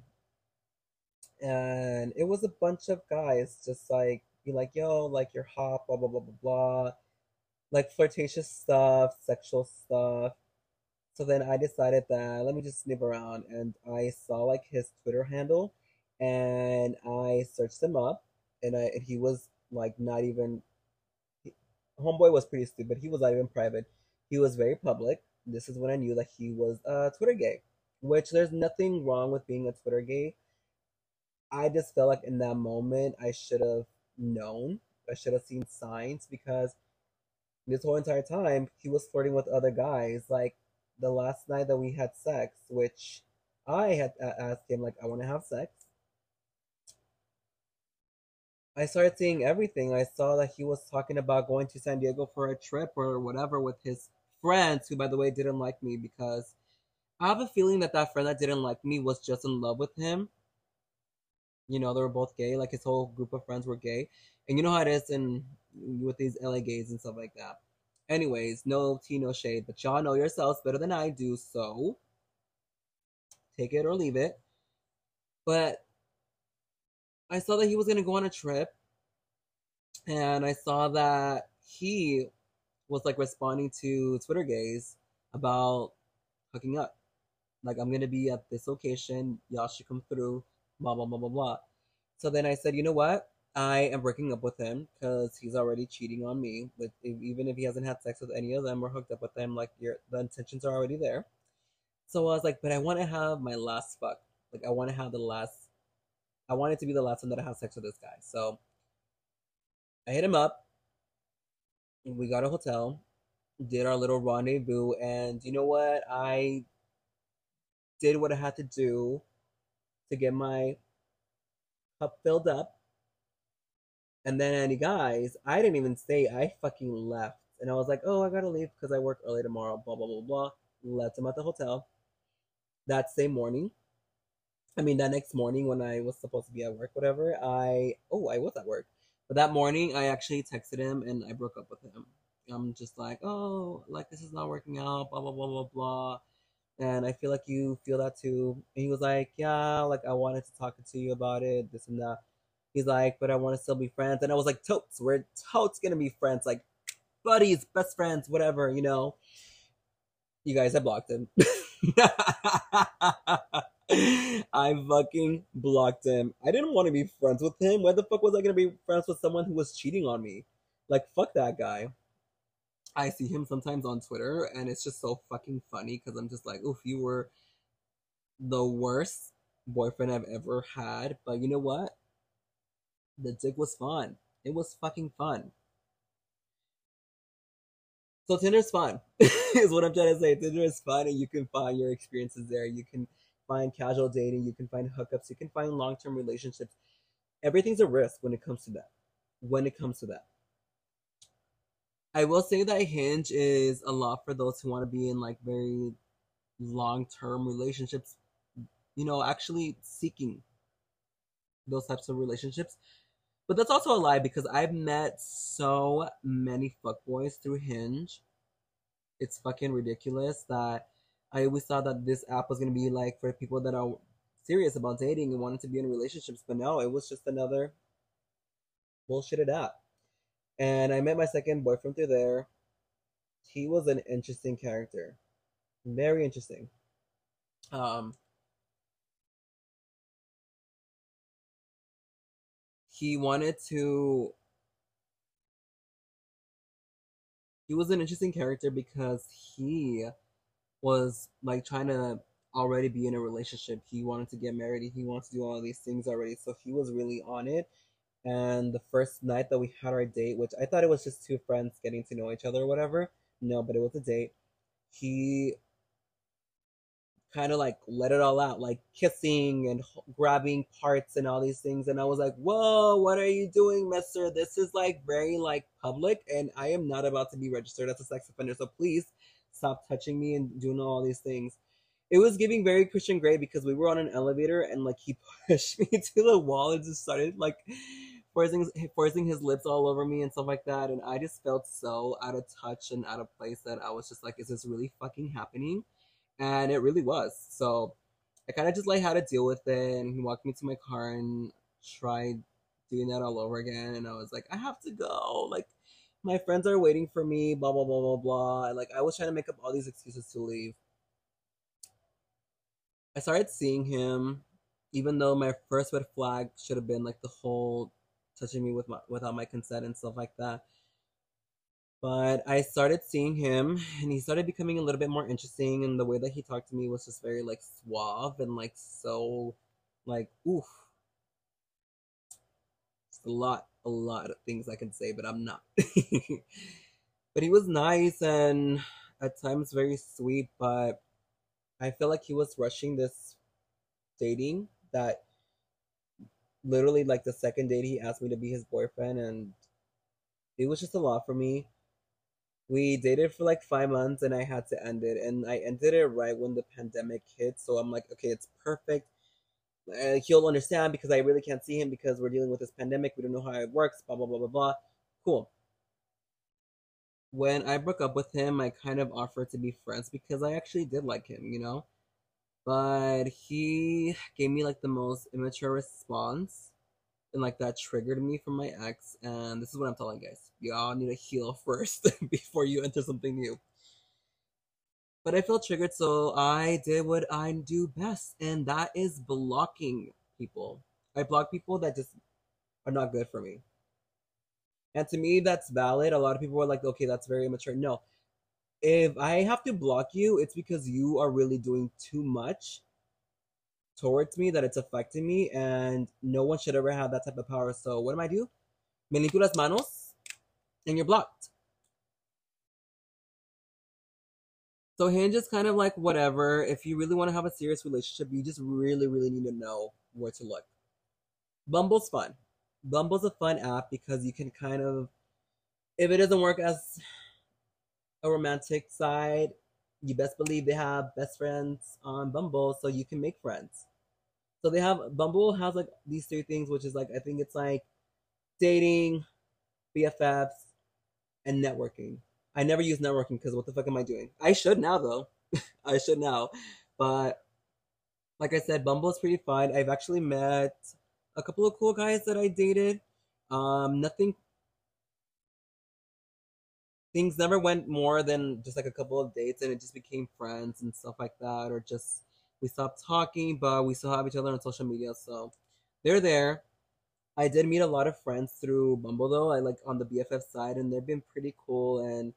and it was a bunch of guys just like, be like, yo, like, you're hot, blah, blah, blah, blah, blah. Like, flirtatious stuff, sexual stuff. So then I decided that, let me just snoop around. And I saw, like, his Twitter handle. And I searched him up. And he was, like, not even... Homeboy was pretty stupid. He was not even private. He was very public. This is when I knew that he was Twitter gay. Which, there's nothing wrong with being a Twitter gay. I just felt like in that moment, I should have known. I should have seen signs, because this whole entire time he was flirting with other guys. Like the last night that we had sex, which I had asked him, like, I want to have sex. I started seeing everything. I saw that he was talking about going to San Diego for a trip or whatever with his friends, who, by the way, didn't like me, because I have a feeling that that friend that didn't like me was just in love with him. You know, they were both gay. Like, his whole group of friends were gay. And you know how it is in, with these LA gays and stuff like that. Anyways, no tea, no shade. But y'all know yourselves better than I do, so take it or leave it. But I saw that he was going to go on a trip. And I saw that he was, like, responding to Twitter gays about hooking up. Like, I'm going to be at this location. Y'all should come through. Blah, blah, blah, blah, blah. So then I said, you know what? I am breaking up with him because he's already cheating on me. With, even if he hasn't had sex with any of them or hooked up with them, like, the intentions are already there. So I was like, but I want to have my last fuck. Like, I want it to be the last time that I have sex with this guy. So I hit him up. We got a hotel, did our little rendezvous, and you know what? I did what I had to do to get my cup filled up. And then, guys, I didn't even say I fucking left. And I was like, oh, I gotta leave because I work early tomorrow, blah, blah, blah, blah. Left him at the hotel. That next morning when I was supposed to be at work, whatever, I was at work. But that morning, I actually texted him and I broke up with him. I'm just like, oh, like, this is not working out, blah, blah, blah, blah, blah. And I feel like you feel that too. And he was like, yeah, like, I wanted to talk to you about it, this and that. He's like, but I want to still be friends. And I was like, totes, we're totes going to be friends. Like, buddies, best friends, whatever, you know. You guys, I blocked him. I fucking blocked him. I didn't want to be friends with him. Why the fuck was I going to be friends with someone who was cheating on me? Like, fuck that guy. I see him sometimes on Twitter, and it's just so fucking funny because I'm just like, oof, you were the worst boyfriend I've ever had. But you know what? The dick was fun. It was fucking fun. So Tinder's fun, is what I'm trying to say. Tinder is fun, and you can find your experiences there. You can find casual dating. You can find hookups. You can find long-term relationships. Everything's a risk when it comes to that. I will say that Hinge is a lot for those who want to be in, like, very long-term relationships, you know, actually seeking those types of relationships. But that's also a lie because I've met so many fuckboys through Hinge. It's fucking ridiculous that I always thought that this app was going to be, like, for people that are serious about dating and wanted to be in relationships. But no, it was just another bullshitted app. And I met my second boyfriend through there. He was an interesting character. Very interesting. He was an interesting character because he was, like, trying to already be in a relationship. He wanted to get married. He wanted to do all these things already. So he was really on it. And the first night that we had our date, which I thought it was just two friends getting to know each other or whatever. No, but it was a date. He kind of, like, let it all out, like kissing and grabbing parts and all these things. And I was like, whoa, what are you doing, mister? This is, like, very, like, public. And I am not about to be registered as a sex offender. So please stop touching me and doing all these things. It was giving very Christian Grey because we were on an elevator and, like, he pushed me to the wall and just started, like, forcing his lips all over me and stuff like that. And I just felt so out of touch and out of place that I was just like, is this really fucking happening? And it really was. So I kind of just, like, had to deal with it. And he walked me to my car and tried doing that all over again. And I was like, I have to go. Like, my friends are waiting for me, blah, blah, blah, blah, blah. Like, I was trying to make up all these excuses to leave. I started seeing him, even though my first red flag should have been, like, the whole touching me without my consent and stuff like that. But I started seeing him, and he started becoming a little bit more interesting, and the way that he talked to me was just very, like, suave and, like, so, like, oof. Just a lot of things I can say, but I'm not. But he was nice and at times very sweet, but I feel like he was rushing this dating that literally, like, the second date he asked me to be his boyfriend, and it was just a lot for me. We dated for, like, 5 months, and I had to end it, and I ended it right when the pandemic hit, so I'm like, okay, it's perfect. He'll understand because I really can't see him because we're dealing with this pandemic. We don't know how it works, blah, blah, blah, blah, blah. Cool. When I broke up with him, I kind of offered to be friends because I actually did like him, you know? But he gave me, like, the most immature response. And, like, that triggered me from my ex. And this is what I'm telling you guys. Y'all need to heal first before you enter something new. But I felt triggered, so I did what I do best. And that is blocking people. I block people that just are not good for me. And to me, that's valid. A lot of people were like, okay, that's very immature. No. If I have to block you, it's because you are really doing too much towards me that it's affecting me. And no one should ever have that type of power. So what am I do? Me limpio las manos and you're blocked. So Hinge is kind of like whatever. If you really want to have a serious relationship, you just really, really need to know where to look. Bumble's fun. Bumble's a fun app because you can kind of, if it doesn't work as a romantic side, you best believe they have best friends on Bumble, so you can make friends. So they have, Bumble has like these three things, which is like, I think it's like dating, BFFs, and networking. I never use networking because what the fuck am I doing? I should now though. I should now. But like I said, Bumble is pretty fun. I've actually met a couple of cool guys that I dated. Nothing, things never went more than just like a couple of dates, and it just became friends and stuff like that, or just we stopped talking, but we still have each other on social media, so they're there. I did meet a lot of friends through Bumble though, I like on the BFF side, and they've been pretty cool. And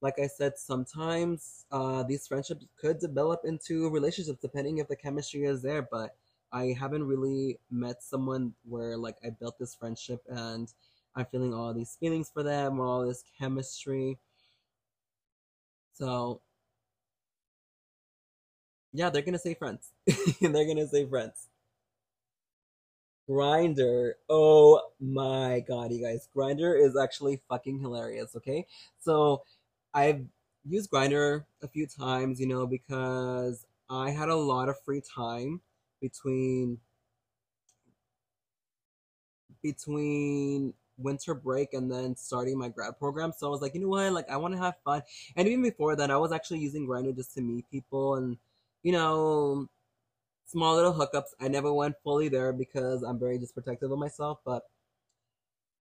like I said, sometimes these friendships could develop into relationships depending if the chemistry is there, but I haven't really met someone where like I built this friendship and I'm feeling all these feelings for them, all this chemistry. So yeah, they're gonna say friends. They're gonna say friends. Grindr. Oh my god, you guys. Grindr is actually fucking hilarious, okay? So I've used Grindr a few times, because I had a lot of free time between winter break and then starting my grad program. So I was like, you know what? Like, I want to have fun. And even before that, I was actually using Grindr just to meet people and, small little hookups. I never went fully there because I'm very just protective of myself, but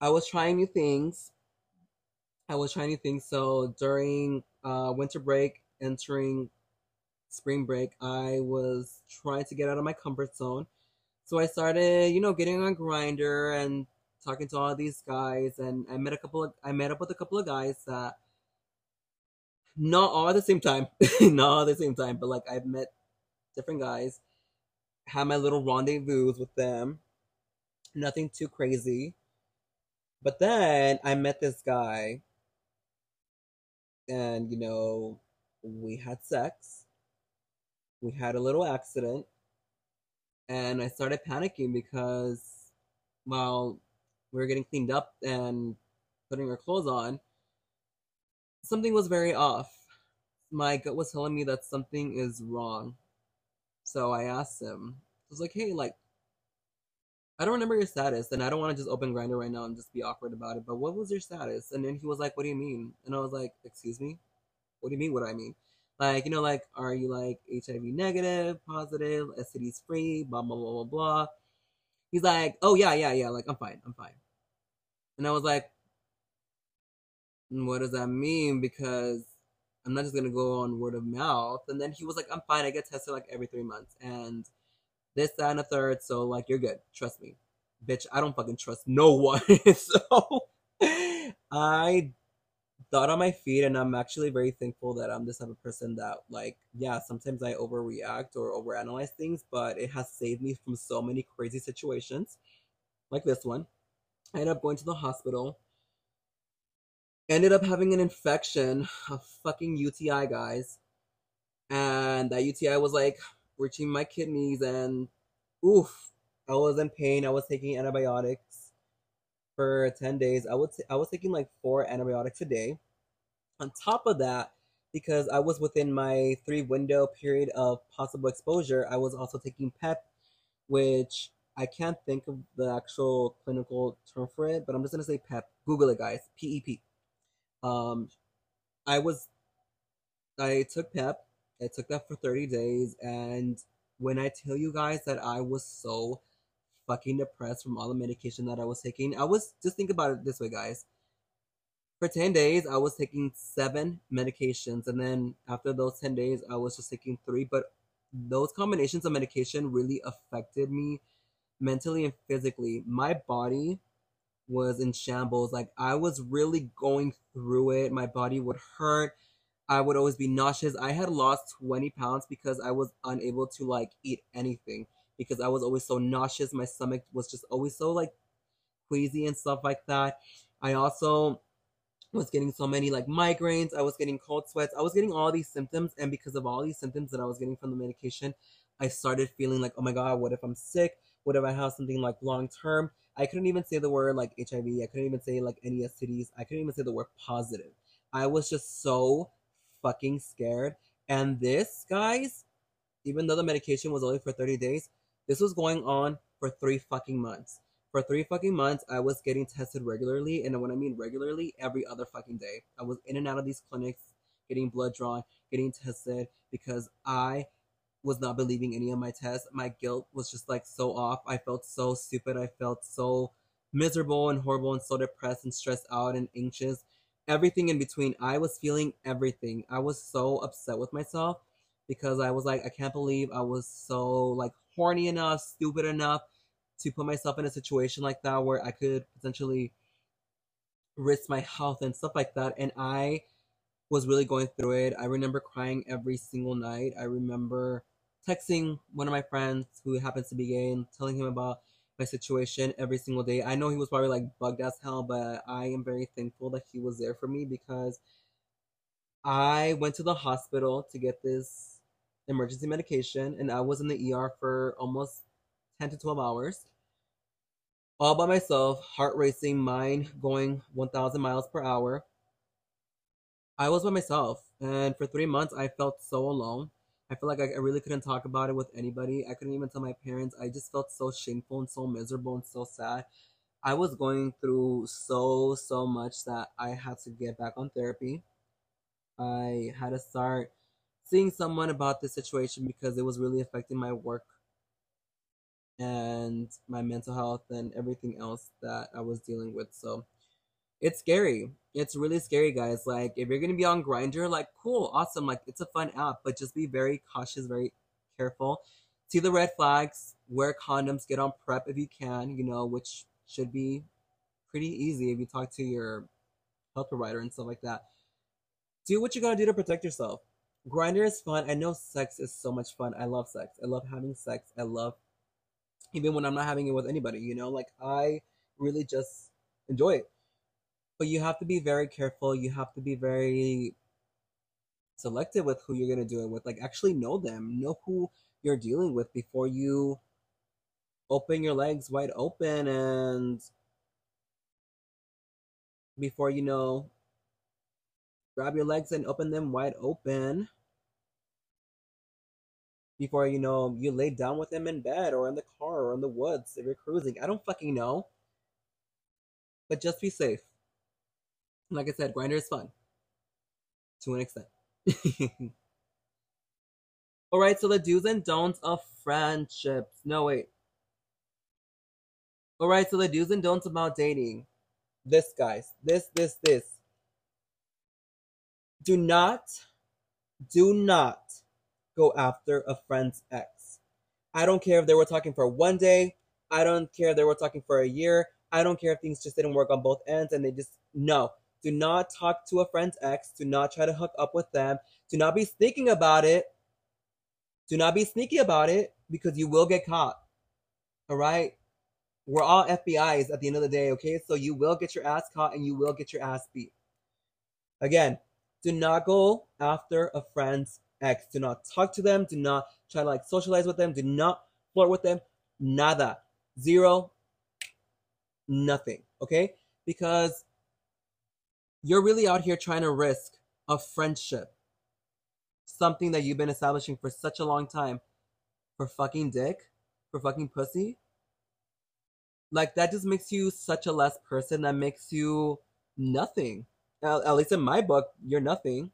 I was trying new things. So during winter break, entering spring break, I was trying to get out of my comfort zone. So I started, getting on Grindr and talking to all these guys, and I met up with a couple of guys that not all at the same time, but like I've met different guys, had my little rendezvous with them, nothing too crazy. But then I met this guy and, we had sex, we had a little accident, and I started panicking because while we were getting cleaned up and putting our clothes on, something was very off. My gut was telling me that something is wrong. So I asked him, I was like, hey, like, I don't remember your status, and I don't want to just open Grindr right now and just be awkward about it, but what was your status? And then he was like, what do you mean? And I was like, excuse me? What do you mean what I mean? Like, like, are you like HIV negative, positive, STDs free, blah, blah, blah, blah, blah. He's like, oh, yeah, like, I'm fine. And I was like, what does that mean? Because I'm not just going to go on word of mouth. And then he was like, I'm fine. I get tested like every 3 months. And this, that, and a third. So, like, you're good. Trust me. Bitch, I don't fucking trust no one. So, I thought on my feet, and I'm actually very thankful that I'm this type of person that, like, yeah, sometimes I overreact or overanalyze things, but it has saved me from so many crazy situations, like this one. I ended up going to the hospital, ended up having an infection, a fucking UTI, guys, and that UTI was, like, reaching my kidneys, and oof, I was in pain. I was taking antibiotics for 10 days. I was taking like 4 antibiotics a day. On top of that, because I was within my 3-window period of possible exposure, I was also taking PEP, which I can't think of the actual clinical term for it, but I'm just going to say PEP. Google it, guys. PEP. I took PEP. I took that for 30 days. And when I tell you guys that I was so fucking depressed from all the medication that I was taking. I was, just think about it this way, guys. For 10 days, I was taking 7 medications. And then after those 10 days, I was just taking 3. But those combinations of medication really affected me mentally and physically. My body was in shambles. Like, I was really going through it. My body would hurt. I would always be nauseous. I had lost 20 pounds because I was unable to, like, eat anything, because I was always so nauseous. My stomach was just always so, like, queasy and stuff like that. I also was getting so many, like, migraines. I was getting cold sweats. I was getting all these symptoms, and because of all these symptoms that I was getting from the medication, I started feeling like, oh my god, what if I'm sick? What if I have something, like, long-term? I couldn't even say the word, like, HIV. I couldn't even say, like, any STDs. I couldn't even say the word positive. I was just so fucking scared. And this, guys, even though the medication was only for 30 days, this was going on for 3 fucking months. For 3 fucking months, I was getting tested regularly. And when I mean regularly, every other fucking day. I was in and out of these clinics, getting blood drawn, getting tested, because I was not believing any of my tests. My guilt was just like so off. I felt so stupid. I felt so miserable and horrible and so depressed and stressed out and anxious. Everything in between. I was feeling everything. I was so upset with myself because I was like, I can't believe I was so like horny enough, stupid enough to put myself in a situation like that where I could potentially risk my health and stuff like that. And I was really going through it. I remember crying every single night. I remember texting one of my friends who happens to be gay and telling him about my situation every single day. I know he was probably like bugged as hell, but I am very thankful that he was there for me, because I went to the hospital to get this emergency medication and I was in the ER for almost 10 to 12 hours. All by myself, heart racing, mind going 1,000 miles per hour. I was by myself, and for 3 months I felt so alone. I feel like I really couldn't talk about it with anybody. I couldn't even tell my parents. I just felt so shameful and so miserable and so sad. I was going through so much that I had to get back on therapy. I had to start seeing someone about this situation because it was really affecting my work and my mental health and everything else that I was dealing with. So it's scary. It's really scary, guys. Like, if you're going to be on Grindr, like, cool, awesome. Like, it's a fun app, but just be very cautious, very careful. See the red flags, wear condoms, get on PrEP if you can, you know, which should be pretty easy if you talk to your health provider and stuff like that. Do what you got to do to protect yourself. Grindr is fun. I know sex is so much fun. I love sex. I love having sex. I love, even when I'm not having it with anybody, you know, like, I really just enjoy it. But you have to be very careful. You have to be very selective with who you're going to do it with. Like, actually know them. Know who you're dealing with before you open your legs wide open. And before, you know, grab your legs and open them wide open. Before, you know, you lay down with them in bed or in the car or in the woods if you're cruising. I don't fucking know. But just be safe. Like I said, Grindr is fun. To an extent. Alright, so the do's and don'ts of friendships. No, wait. Alright, so the do's and don'ts about dating. This, guys. This. Do not go after a friend's ex. I don't care if they were talking for 1 day. I don't care if they were talking for a year. I don't care if things just didn't work on both ends and they just... No. Do not talk to a friend's ex. Do not try to hook up with them. Do not be sneaking about it. Do not be sneaky about it, because you will get caught. All right? We're all FBIs at the end of the day, okay? So you will get your ass caught and you will get your ass beat. Again, do not go after a friend's ex. Do not talk to them. Do not try to, like, socialize with them. Do not flirt with them. Nada. Zero. Nothing, okay? Because... you're really out here trying to risk a friendship, something that you've been establishing for such a long time, for fucking dick, for fucking pussy. Like, that just makes you such a less person. That makes you nothing. At least in my book, you're nothing.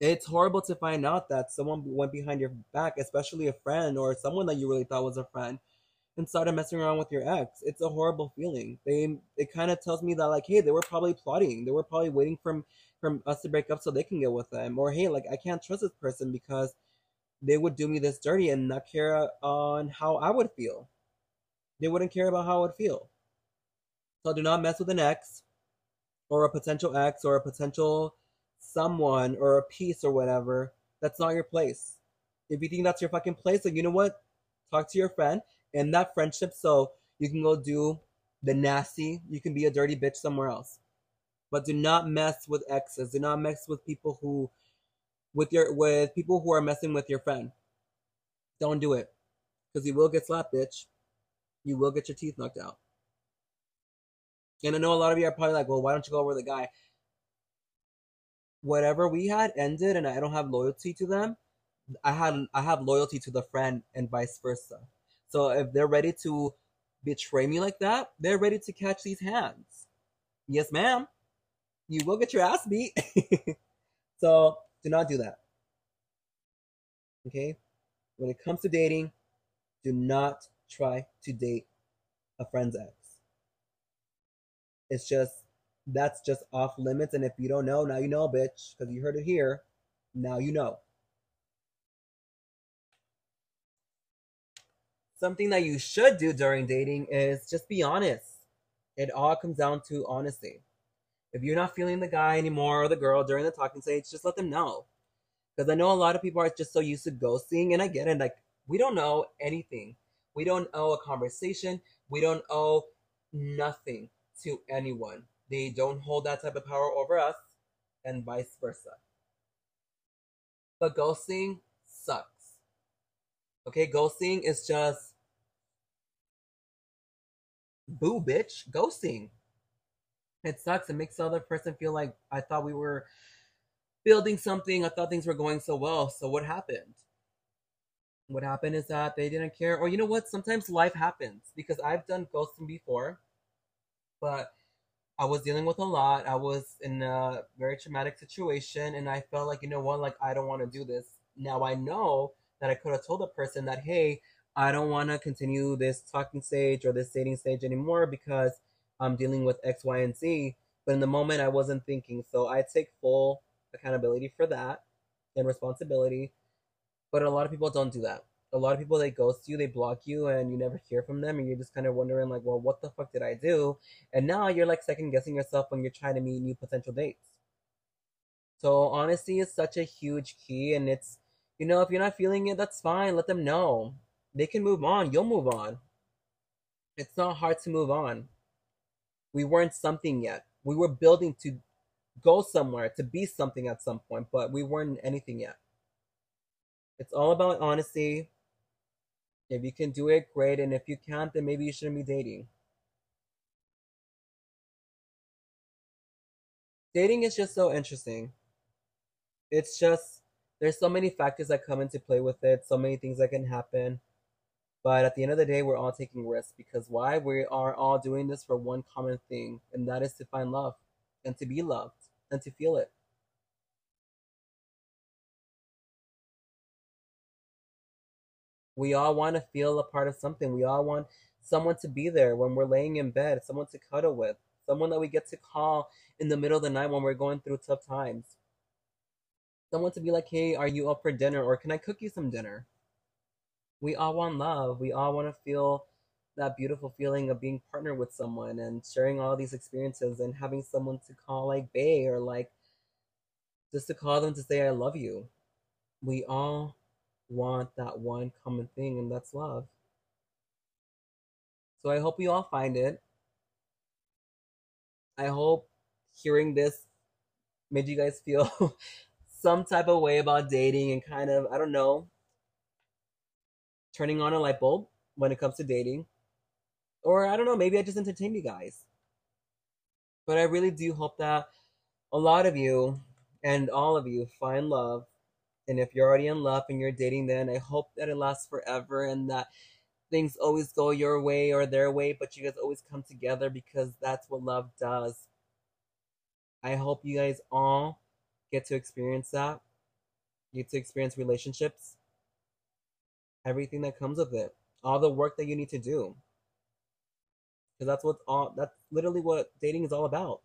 It's horrible to find out that someone went behind your back, especially a friend or someone that you really thought was a friend, and started messing around with your ex. It's a horrible feeling. It kind of tells me that, like, hey, they were probably plotting. They were probably waiting from us to break up so they can get with them. Or, hey, like, I can't trust this person because they would do me this dirty and not care on how I would feel. They wouldn't care about how I would feel. So do not mess with an ex or a potential ex or a potential someone or a piece or whatever. That's not your place. If you think that's your fucking place, then you know what? Talk to your friend. And that friendship, so you can go do the nasty, you can be a dirty bitch somewhere else. But do not mess with exes. Do not mess with people who are messing with your friend. Don't do it. Because you will get slapped, bitch. You will get your teeth knocked out. And I know a lot of you are probably like, well, why don't you go over the guy? Whatever we had ended, and I don't have loyalty to them, I have loyalty to the friend and vice versa. So if they're ready to betray me like that, they're ready to catch these hands. Yes, ma'am. You will get your ass beat. So do not do that. Okay? When it comes to dating, do not try to date a friend's ex. It's just, that's just off limits. And if you don't know, now you know, bitch, because you heard it here. Now you know. Something that you should do during dating is just be honest. It all comes down to honesty. If you're not feeling the guy anymore or the girl during the talking stage, just let them know. Because I know a lot of people are just so used to ghosting, and I get it. Like, we don't know anything. We don't owe a conversation. We don't owe nothing to anyone. They don't hold that type of power over us, and vice versa. But ghosting sucks. Okay, ghosting is just boo, bitch. Ghosting. It sucks. It makes the other person feel like, I thought we were building something. I thought things were going so well. So what happened? What happened is that they didn't care. Or you know what? Sometimes life happens, because I've done ghosting before, but I was dealing with a lot. I was in a very traumatic situation, and I felt like, you know what? Like, I don't want to do this. Now I know that I could have told the person that, hey, I don't want to continue this talking stage or this dating stage anymore because I'm dealing with X, Y, and Z. But in the moment, I wasn't thinking. So I take full accountability for that and responsibility. But a lot of people don't do that. A lot of people, they ghost you, they block you, and you never hear from them. And you're just kind of wondering, like, well, what the fuck did I do? And now you're like second guessing yourself when you're trying to meet new potential dates. So honesty is such a huge key. And it's, you know, if you're not feeling it, that's fine. Let them know. They can move on. You'll move on. It's not hard to move on. We weren't something yet. We were building to go somewhere, to be something at some point, but we weren't anything yet. It's all about honesty. If you can do it, great. And if you can't, then maybe you shouldn't be dating. Dating is just so interesting. It's just, there's so many factors that come into play with it, so many things that can happen. But at the end of the day, we're all taking risks, because why? We are all doing this for one common thing, and that is to find love and to be loved and to feel it. We all want to feel a part of something. We all want someone to be there when we're laying in bed, someone to cuddle with, someone that we get to call in the middle of the night when we're going through tough times. Someone to be like, hey, are you up for dinner? Or can I cook you some dinner? We all want love. We all want to feel that beautiful feeling of being partnered with someone and sharing all these experiences and having someone to call like bae, or like just to call them to say, I love you. We all want that one common thing, and that's love. So I hope you all find it. I hope hearing this made you guys feel some type of way about dating, and kind of, I don't know, turning on a light bulb when it comes to dating. Or I don't know, maybe I just entertained you guys. But I really do hope that a lot of you and all of you find love. And if you're already in love and you're dating, then I hope that it lasts forever, and that things always go your way or their way, but you guys always come together, because that's what love does. I hope you guys all get to experience that. You get to experience relationships. Everything that comes with it. All the work that you need to do. Because that's literally what dating is all about.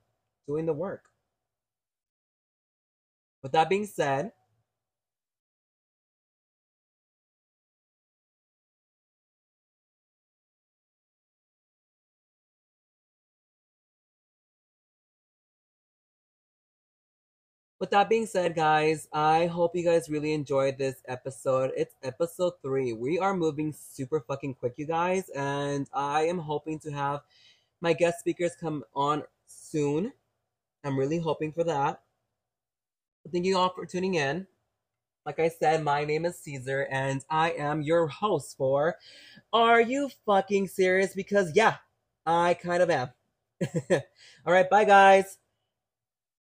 Doing the work. With that being said, guys, I hope you guys really enjoyed this episode. It's episode 3. We are moving super fucking quick, you guys. And I am hoping to have my guest speakers come on soon. I'm really hoping for that. Thank you all for tuning in. Like I said, my name is Cesar, and I am your host for Are You Fucking Serious? Because, yeah, I kind of am. All right, bye guys.